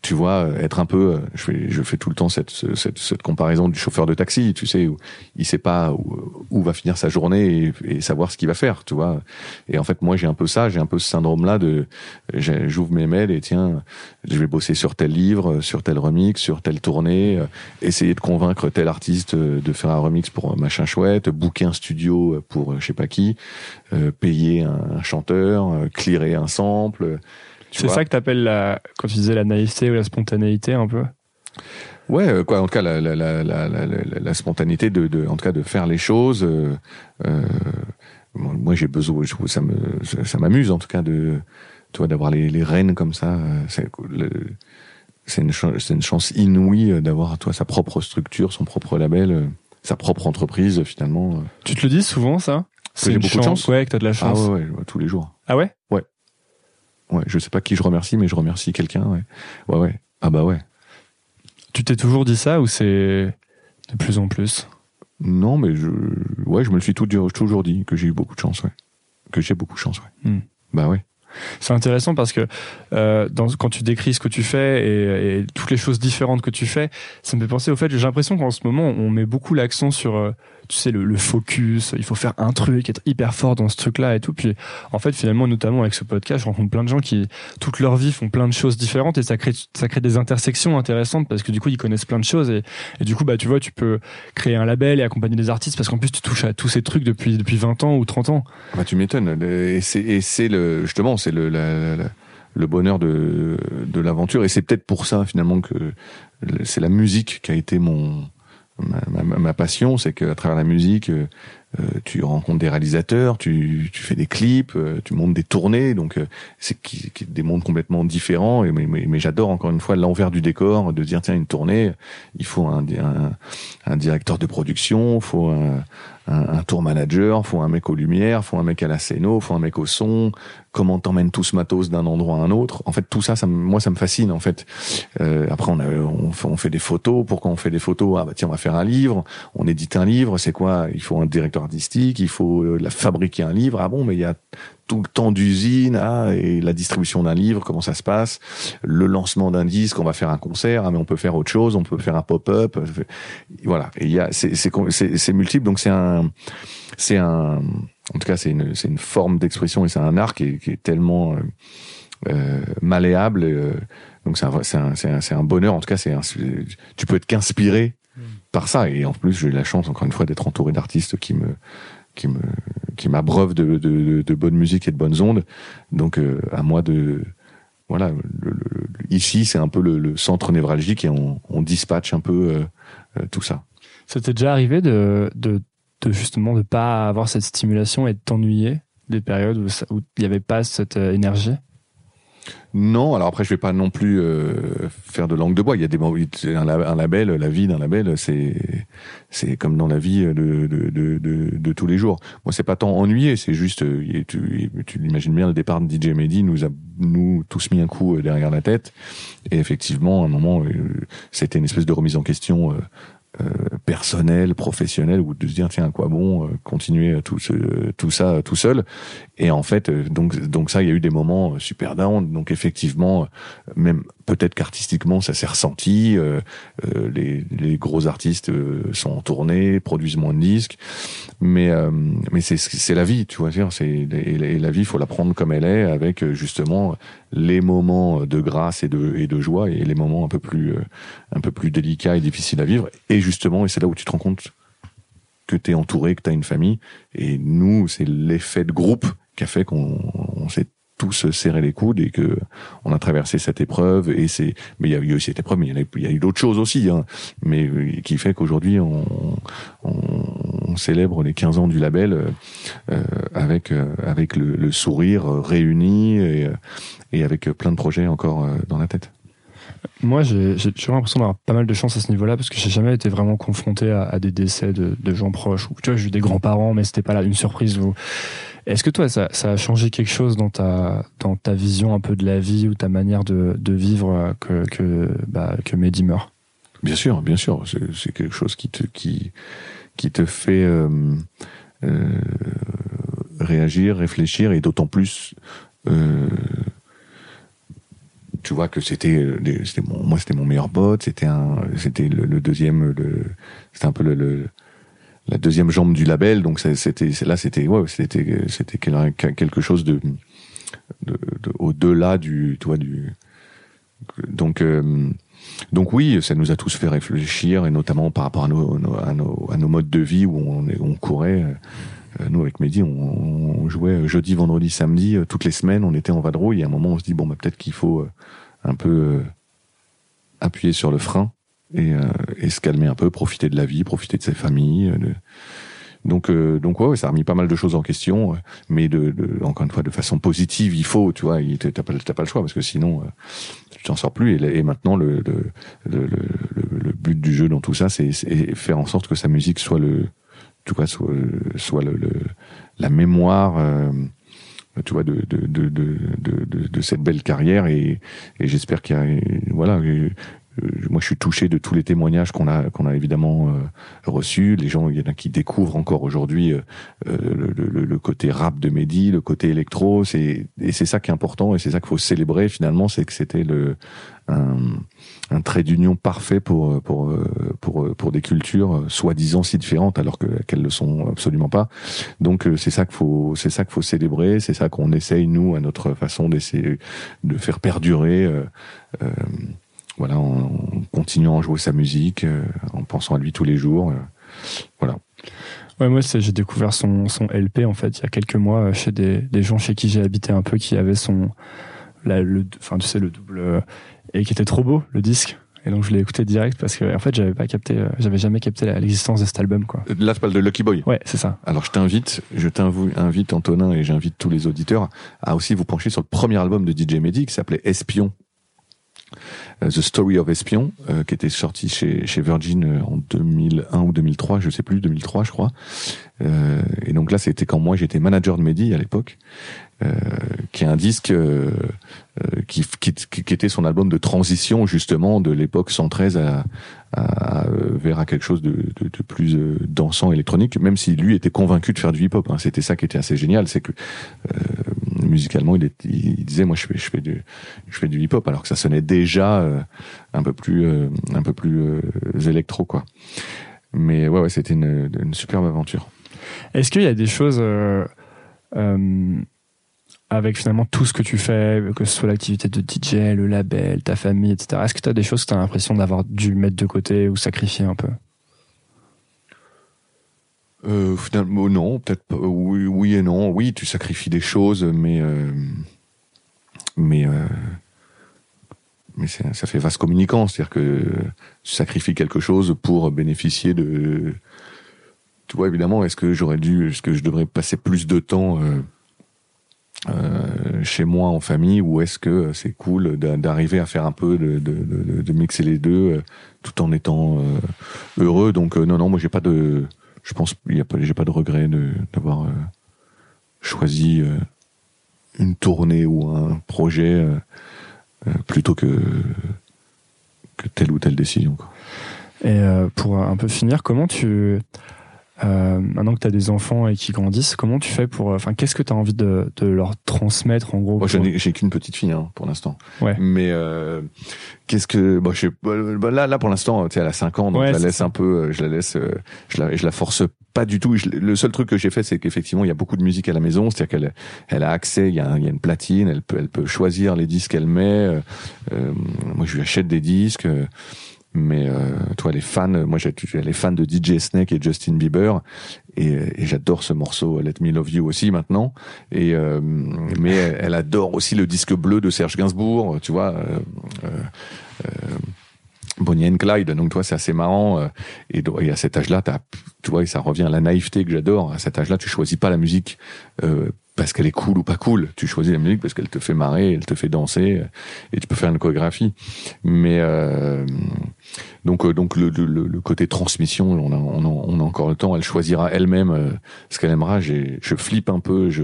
Tu vois, être un peu, je fais, je fais tout le temps cette, cette, cette comparaison du chauffeur de taxi, tu sais, où il sait pas où, où va finir sa journée et, et savoir ce qu'il va faire, tu vois. Et en fait, moi, j'ai un peu ça, j'ai un peu ce syndrome-là de, j'ouvre mes mails et tiens, je vais bosser sur tel livre, sur tel remix, sur telle tournée, essayer de convaincre tel artiste de faire un remix pour un machin chouette, booker un studio pour je sais pas qui, payer un chanteur, clearer un sample. Tu c'est vois. Ça que t'appelles la, quand tu disais la naïveté ou la spontanéité un peu ? Ouais, quoi, en tout cas, la, la, la, la, la, la spontanéité de, de, en tout cas, de faire les choses. Euh, euh, moi, j'ai besoin, je trouve, ça me, ça m'amuse, en tout cas, de, tu vois, d'avoir les, les rênes comme ça. C'est, le, c'est une chance, c'est une chance inouïe d'avoir, toi, sa propre structure, son propre label, sa propre entreprise, finalement. Tu te le dis souvent, ça? C'est une chance, de chance. Ouais, que t'as de la chance. Ah ouais, ouais, tous les jours. Ah ouais? Ouais. Ouais, je sais pas qui je remercie, mais je remercie quelqu'un, ouais. Ouais, ouais. Ah bah ouais. Tu t'es toujours dit ça, ou c'est de plus en plus? Non, mais je, ouais, je me le suis tout, toujours dit, que j'ai eu beaucoup de chance, ouais. Que j'ai beaucoup de chance, ouais. Mm. Bah ouais. C'est intéressant parce que euh, dans, quand tu décris ce que tu fais et, et toutes les choses différentes que tu fais, ça me fait penser au fait, j'ai l'impression qu'en ce moment on met beaucoup l'accent sur euh, tu sais, le, le focus, il faut faire un truc, être hyper fort dans ce truc là et tout, puis en fait finalement, notamment avec ce podcast, je rencontre plein de gens qui toute leur vie font plein de choses différentes et ça crée, ça crée des intersections intéressantes parce que du coup ils connaissent plein de choses et, et du coup bah tu vois, tu peux créer un label et accompagner des artistes parce qu'en plus tu touches à tous ces trucs depuis, depuis vingt ans ou trente ans. Bah tu m'étonnes, et c'est, et c'est le, justement c'est le, la, la, le bonheur de, de l'aventure, et c'est peut-être pour ça finalement que c'est la musique qui a été mon ma, ma, ma passion, c'est qu'à travers la musique euh, tu rencontres des réalisateurs, tu, tu fais des clips, euh, tu montes des tournées, donc euh, c'est qui, qui, des mondes complètement différents, et, mais, mais, mais j'adore encore une fois l'envers du décor, de dire tiens, une tournée, il faut un, un, un directeur de production, il faut un Un, un tour manager, faut un mec aux lumières, faut un mec à la scéno, faut un mec au son. Comment t'emmènes tout ce matos d'un endroit à un autre? En fait, tout ça, ça moi, ça me fascine en fait. Euh, après, on, a, on, on fait des photos. Pourquoi on fait des photos? Ah bah tiens, on va faire un livre. On édite un livre. C'est quoi? Il faut un directeur artistique. Il faut euh, la fabriquer un livre. Ah bon, mais il y a tout le temps d'usine, ah, et la distribution d'un livre, comment ça se passe, le lancement d'un disque, on va faire un concert, hein, mais on peut faire autre chose, on peut faire un pop-up, voilà. Et il y a, c'est, c'est, c'est, c'est multiple, donc c'est un, c'est un, en tout cas c'est une, c'est une forme d'expression et c'est un art qui est, qui est tellement euh, euh, malléable, euh, donc c'est un, c'est un, c'est un, c'est un bonheur, en tout cas c'est, un, c'est tu peux être qu'inspiré mmh. par ça, et en plus j'ai eu la chance encore une fois d'être entouré d'artistes qui me qui me qui m'abreuve de, de de bonne musique et de bonnes ondes, donc euh, à moi de voilà le, le, ici c'est un peu le, le centre névralgique, et on, on dispatche un peu euh, euh, tout ça. Ça t'est déjà arrivé de, de de justement de pas avoir cette stimulation et de t'ennuyer des périodes où ça, où il y avait pas cette énergie? Non, alors après je vais pas non plus euh, faire de langue de bois. Il y a des un, un label, la vie d'un label, c'est c'est comme dans la vie de de de de, de tous les jours. Moi c'est pas tant ennuyé, c'est juste tu, tu l'imagines bien, le départ de D J Mehdi nous a nous tous mis un coup derrière la tête, et effectivement à un moment c'était une espèce de remise en question. Euh, Euh, personnel, professionnel, ou de se dire tiens, quoi bon, euh, continuer tout ce, euh, tout ça tout seul. Et en fait euh, donc donc ça, il y a eu des moments super down, donc effectivement euh, même peut-être qu'artistiquement ça s'est ressenti, euh, euh, les les gros artistes euh, sont en tournée, produisent moins de disques, mais euh, mais c'est c'est la vie, tu vois, c'est et la vie, faut la prendre comme elle est, avec justement les moments de grâce et de et de joie, et les moments un peu plus euh, un peu plus délicats et difficiles à vivre. Et justement, et c'est là où tu te rends compte que t'es entouré, que t'as une famille. Et nous, c'est l'effet de groupe qui a fait qu'on on s'est tous serré les coudes et que on a traversé cette épreuve. Et c'est, mais il y a eu cette épreuve, mais il y, y a eu d'autres choses aussi, hein. Mais qui fait qu'aujourd'hui, on, on, on célèbre les quinze ans du label euh, avec euh, avec le, le sourire réuni et, et avec plein de projets encore dans la tête. Moi, j'ai, j'ai toujours l'impression d'avoir pas mal de chance à ce niveau-là, parce que j'ai jamais été vraiment confronté à, à des décès de, de gens proches. Ou, tu vois, j'ai eu des grands-parents, mais c'était pas là une surprise. Ou... Est-ce que toi, ça, ça a changé quelque chose dans ta, dans ta vision un peu de la vie, ou ta manière de, de vivre, que, que, bah, que Mehdi meurt? Bien sûr, bien sûr. C'est, c'est quelque chose qui te, qui, qui te fait euh, euh, réagir, réfléchir, et d'autant plus. Euh, Tu vois que c'était, c'était mon, moi c'était mon meilleur pote, c'était un, c'était le, le deuxième, le, c'était un peu le, le, la deuxième jambe du label, donc c'était, là c'était, ouais, c'était, c'était quelque chose de, de, de au-delà du, tu vois, du, donc, euh, donc oui, ça nous a tous fait réfléchir, et notamment par rapport à nos, à nos, à nos modes de vie où on, on courait. Nous, avec Mehdi, on, on jouait jeudi, vendredi, samedi, toutes les semaines, on était en vadrouille, et à un moment, on se dit, bon, bah, peut-être qu'il faut un peu euh, appuyer sur le frein, et, euh, et se calmer un peu, profiter de la vie, profiter de ses familles. De... Donc, euh, donc ouais, ouais, ça a remis pas mal de choses en question, mais de, de, encore une fois, de façon positive, il faut, tu vois, t'as pas, t'as pas le choix, parce que sinon, euh, tu t'en sors plus. Et, et maintenant, le, le, le, le, le but du jeu dans tout ça, c'est, c'est faire en sorte que sa musique soit le, tu vois, soit, soit le, le, la mémoire, euh, tu vois, de, de, de, de, de, de cette belle carrière. Et, et j'espère qu'il y a, voilà. Et, moi, je suis touché de tous les témoignages qu'on a, qu'on a évidemment euh, reçus. Les gens, il y en a qui découvrent encore aujourd'hui euh, le, le, le côté rap de Mehdi, le côté électro. C'est, et c'est ça qui est important et c'est ça qu'il faut célébrer finalement, c'est que c'était le, un, un trait d'union parfait pour, pour, pour, pour, pour des cultures soi-disant si différentes, alors que, qu'elles le sont absolument pas. Donc, c'est ça qu'il faut, c'est ça qu'il faut célébrer. C'est ça qu'on essaye, nous, à notre façon d'essayer de faire perdurer, euh, euh, voilà, en continuant à jouer sa musique, euh, en pensant à lui tous les jours, euh, voilà. Ouais, moi, c'est, j'ai découvert son, son L P, en fait, il y a quelques mois, chez des, des gens chez qui j'ai habité un peu, qui avaient son... La, le, enfin, tu sais, le double... Et qui était trop beau, le disque. Et donc, je l'ai écouté direct, parce que, en fait, j'avais pas capté... Euh, j'avais jamais capté la, l'existence de cet album, quoi. Là, je parle de Lucky Boy. Ouais, c'est ça. Alors, je t'invite, je t'invite, Antonin, et j'invite tous les auditeurs à aussi vous pencher sur le premier album de D J Mehdi, qui s'appelait Espion. The Story of Espion, euh, qui était sorti chez, chez Virgin en deux mille un ou deux mille trois, je sais plus, deux mille trois je crois. Euh, et donc là, c'était quand moi j'étais manager de Mehdi à l'époque, euh, qui est un disque euh, qui, qui, qui était son album de transition justement de l'époque cent treize à, à, à vers à quelque chose de, de, de plus dansant électronique, même si lui était convaincu de faire du hip-hop. Hein. C'était ça qui était assez génial, c'est que euh, musicalement, il, est, il disait moi je fais, je fais du, je fais du hip-hop, alors que ça sonnait déjà euh, un peu plus, euh, un peu plus euh, électro, quoi. Mais ouais, ouais, c'était une, une superbe aventure. Est-ce qu'il y a des choses euh, euh, avec finalement tout ce que tu fais, que ce soit l'activité de D J, le label, ta famille, et cetera. Est-ce que tu as des choses que tu as l'impression d'avoir dû mettre de côté ou sacrifier un peu? Euh, finalement, non, peut-être pas, oui, oui et non. Oui, tu sacrifies des choses, mais euh, mais euh, mais c'est, ça fait vaste communicant, c'est-à-dire que tu sacrifies quelque chose pour bénéficier de. Tu vois, évidemment, est-ce que j'aurais dû, est-ce que je devrais passer plus de temps euh, euh, chez moi en famille, ou est-ce que c'est cool d'arriver à faire un peu de, de, de, de mixer les deux euh, tout en étant euh, heureux. Donc euh, non, non, moi j'ai pas de. Je pense qu'il y a pas, j'ai pas de regret de, d'avoir euh, choisi euh, une tournée ou un projet euh, euh, plutôt que, que telle ou telle décision, quoi. Et euh, pour un peu finir, comment tu euh, maintenant que t'as des enfants et qu'ils grandissent, comment tu fais pour, enfin, qu'est-ce que t'as envie de, de leur transmettre en gros? Moi, pour... j'ai, j'ai qu'une petite fille hein, pour l'instant. Ouais. Mais euh, qu'est-ce que, bon, je sais, là, là pour l'instant, tu sais, elle a cinq ans, donc ouais, je la laisse ça. Un peu, je la laisse, je la, je la force pas du tout. Je, le seul truc que j'ai fait, c'est qu'effectivement, il y a beaucoup de musique à la maison, c'est-à-dire qu'elle, elle a accès, il y a, il y a une platine, elle peut, elle peut choisir les disques qu'elle met. Euh, euh, moi, je lui achète des disques. Euh, mais euh, toi elle est fan, moi j'ai elle est fan de D J Snake et Justin Bieber et, et j'adore ce morceau Let Me Love You aussi maintenant et euh, mais elle adore aussi le disque bleu de Serge Gainsbourg, tu vois, euh, euh, euh, Bonnie and Clyde, donc toi c'est assez marrant et, et à cet âge-là t'as, tu vois, et ça revient à la naïveté que j'adore, à cet âge-là tu choisis pas la musique euh, parce qu'elle est cool ou pas cool, tu choisis la musique parce qu'elle te fait marrer, elle te fait danser et tu peux faire une chorégraphie. Mais euh, donc donc le, le, le côté transmission, on a on a, on a encore le temps. Elle choisira elle-même ce qu'elle aimera. J'ai, je flippe un peu, je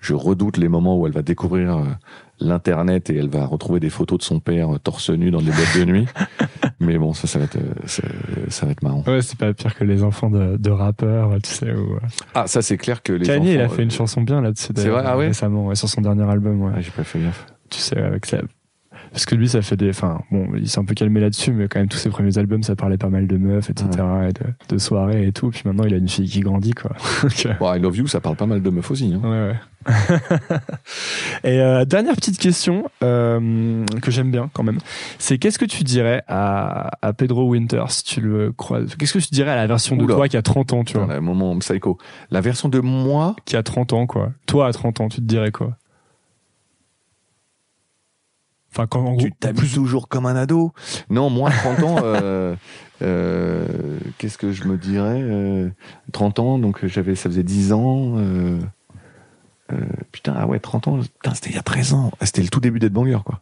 je redoute les moments où elle va découvrir l'internet et elle va retrouver des photos de son père torse nu dans des boîtes de nuit. Mais bon, ça, ça va être, ça, ça va être marrant. Ouais, c'est pas pire que les enfants de, de rappeurs, tu sais. Ou... Ah, ça, c'est clair que les Kanye, enfants... Kanye, il a fait une chanson bien là-dessus. C'est vrai, ah ouais récemment, ouais, sur son dernier album, ouais. Ah, j'ai pas fait gaffe. Tu sais, avec ça. Parce que lui, ça fait des... Enfin, bon, il s'est un peu calmé là-dessus, mais quand même, tous ses premiers albums, ça parlait pas mal de meufs, et cetera, ouais. Et de, de soirées et tout. Puis maintenant, il a une fille qui grandit, quoi. Okay. Bon, I Love You, ça parle pas mal de meufs aussi, hein. Ouais, ouais. Et euh, dernière petite question, euh, que j'aime bien, quand même. C'est qu'est-ce que tu dirais à, à Pedro Winter, si tu le croises? Qu'est-ce que tu dirais à la version de Oula. toi qui a trente ans, tu vois? Dans le moment psycho. La version de moi... Qui a trente ans, quoi. Toi, à trente ans, tu te dirais quoi? Enfin, quand, en tu t'habilles toujours comme un ado. Non, moi, trente ans, euh, euh, qu'est-ce que je me dirais euh, trente ans, donc j'avais, ça faisait dix ans. Euh, euh, putain, ah ouais, trente ans, putain, c'était il y a treize ans. C'était le tout début d'Ed Banger, quoi.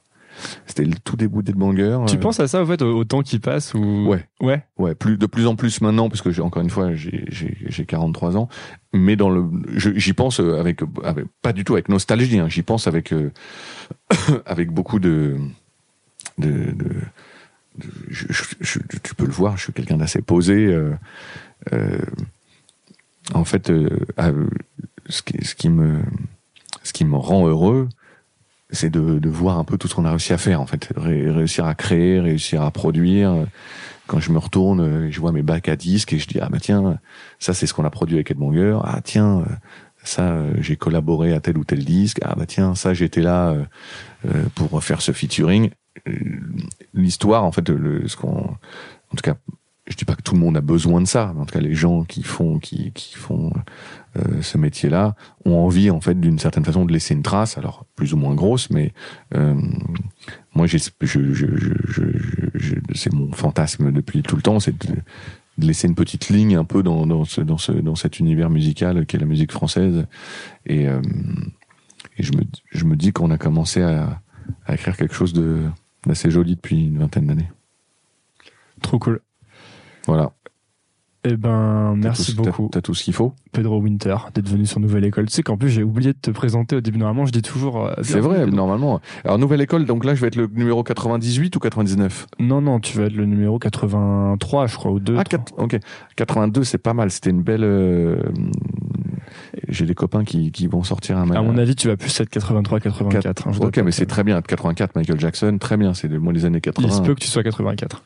C'était le tout début d'Ed Banger. Tu euh... penses à ça, en fait, au, au temps qui passe ou... Ouais. Ouais. Ouais, plus, de plus en plus maintenant, parce que j'ai, encore une fois, j'ai, j'ai, j'ai quarante-trois ans. Mais dans le, je, j'y pense avec, avec, pas du tout avec nostalgie, hein, j'y pense avec, euh, avec beaucoup de, de, de, de je, je, je, tu peux le voir, je suis quelqu'un d'assez posé, euh, euh, en fait, euh, euh, ce qui, ce qui me, ce qui me rend heureux, c'est de, de voir un peu tout ce qu'on a réussi à faire, en fait. Ré- réussir à créer, réussir à produire. Quand je me retourne, je vois mes bacs à disques et je dis, ah bah tiens, ça c'est ce qu'on a produit avec Ed Banger. Ah tiens, ça j'ai collaboré à tel ou tel disque. Ah bah tiens, ça j'étais là pour faire ce featuring. L'histoire, en fait, le, ce qu'on, en tout cas, je dis pas que tout le monde a besoin de ça, mais en tout cas les gens qui font qui qui font euh, ce métier-là ont envie, en fait, d'une certaine façon, de laisser une trace, alors plus ou moins grosse, mais euh, moi j'ai, je, je, je, je, je, c'est mon fantasme depuis tout le temps, c'est de, de laisser une petite ligne un peu dans dans ce dans ce dans cet univers musical qu'est la musique française, et euh, et je me je me dis qu'on a commencé à à écrire quelque chose de d'assez joli depuis une vingtaine d'années. Trop cool. Voilà. Eh ben, t'as merci tout, beaucoup. T'as, t'as tout ce qu'il faut. Pedro Winter, d'être venu sur Nouvelle École. Tu sais qu'en plus, j'ai oublié de te présenter au début. Normalement, je dis toujours... Euh, c'est vrai, Pedro. Normalement. Alors, Nouvelle École, donc là, je vais être le numéro quatre-vingt-dix-huit ou quatre-vingt-dix-neuf? Non, non, tu vas être le numéro quatre-vingt-trois, je crois, ou deux. Ah, quatre, ok. quatre-vingt-deux, c'est pas mal. C'était une belle... Euh... J'ai des copains qui, qui vont sortir un... À mon avis, tu vas plus être quatre-vingt-trois quatre-vingt-quatre. Hein, ok, mais c'est très bien. quatre-vingt-quatre, Michael Jackson, très bien. C'est moi, les années quatre-vingts. Il se peut que tu sois quatre-vingt-quatre.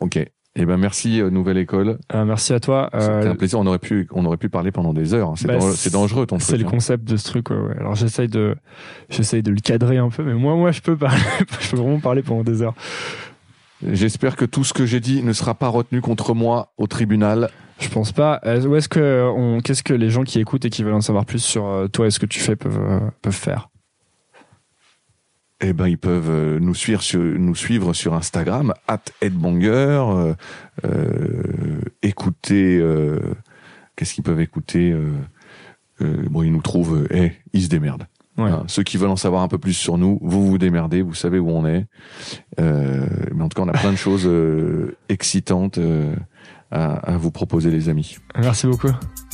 Ok. Eh ben merci euh, Nouvelle École. Euh, merci à toi. Euh, C'était un plaisir. On aurait pu, on aurait pu parler pendant des heures. C'est, bah, dangereux, c'est dangereux ton c'est truc. C'est le concept de ce truc. Ouais, ouais. Alors j'essaye de, j'essaye de le cadrer un peu, mais moi, moi, je peux parler. Je peux vraiment parler pendant des heures. J'espère que tout ce que j'ai dit ne sera pas retenu contre moi au tribunal. Je pense pas. Euh, où est-ce que, on, qu'est-ce que les gens qui écoutent et qui veulent en savoir plus sur euh, toi et ce que tu fais peuvent, euh, peuvent faire? Eh ben, ils peuvent nous suivre sur, nous suivre sur Instagram, arobase edbanger, euh, euh, écouter, euh, qu'est-ce qu'ils peuvent écouter, euh, euh, bon, ils nous trouvent, eh, ils se démerdent. Ouais. Hein, ceux qui veulent en savoir un peu plus sur nous, vous vous démerdez, vous savez où on est. Euh, mais en tout cas, on a plein de choses euh, excitantes euh, à, à vous proposer, les amis. Merci beaucoup.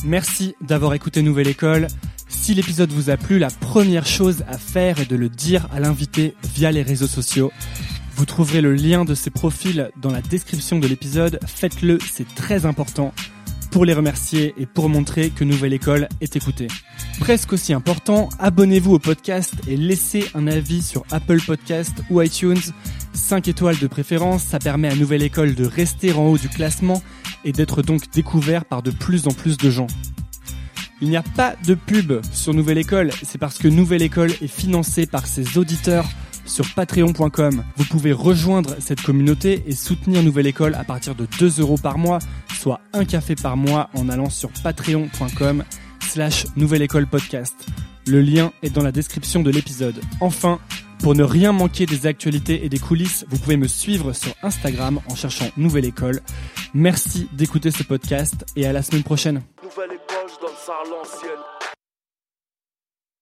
Merci d'avoir écouté Nouvelle École. Si l'épisode vous a plu, la première chose à faire est de le dire à l'invité via les réseaux sociaux. Vous trouverez le lien de ses profils dans la description de l'épisode. Faites-le, c'est très important pour les remercier et pour montrer que Nouvelle École est écoutée. Presque aussi important, abonnez-vous au podcast et laissez un avis sur Apple Podcast ou iTunes. cinq étoiles de préférence, ça permet à Nouvelle École de rester en haut du classement et d'être donc découvert par de plus en plus de gens. Il n'y a pas de pub sur Nouvelle École, c'est parce que Nouvelle École est financée par ses auditeurs sur patreon point com. Vous pouvez rejoindre cette communauté et soutenir Nouvelle École à partir de deux euros par mois, soit un café par mois, en allant sur patreon point com slash Nouvelle École Podcast. Le lien est dans la description de l'épisode. Enfin, pour ne rien manquer des actualités et des coulisses, vous pouvez me suivre sur Instagram en cherchant Nouvelle École. Merci d'écouter ce podcast et à la semaine prochaine. Nouvelle École, je donne ça à l'ancienne.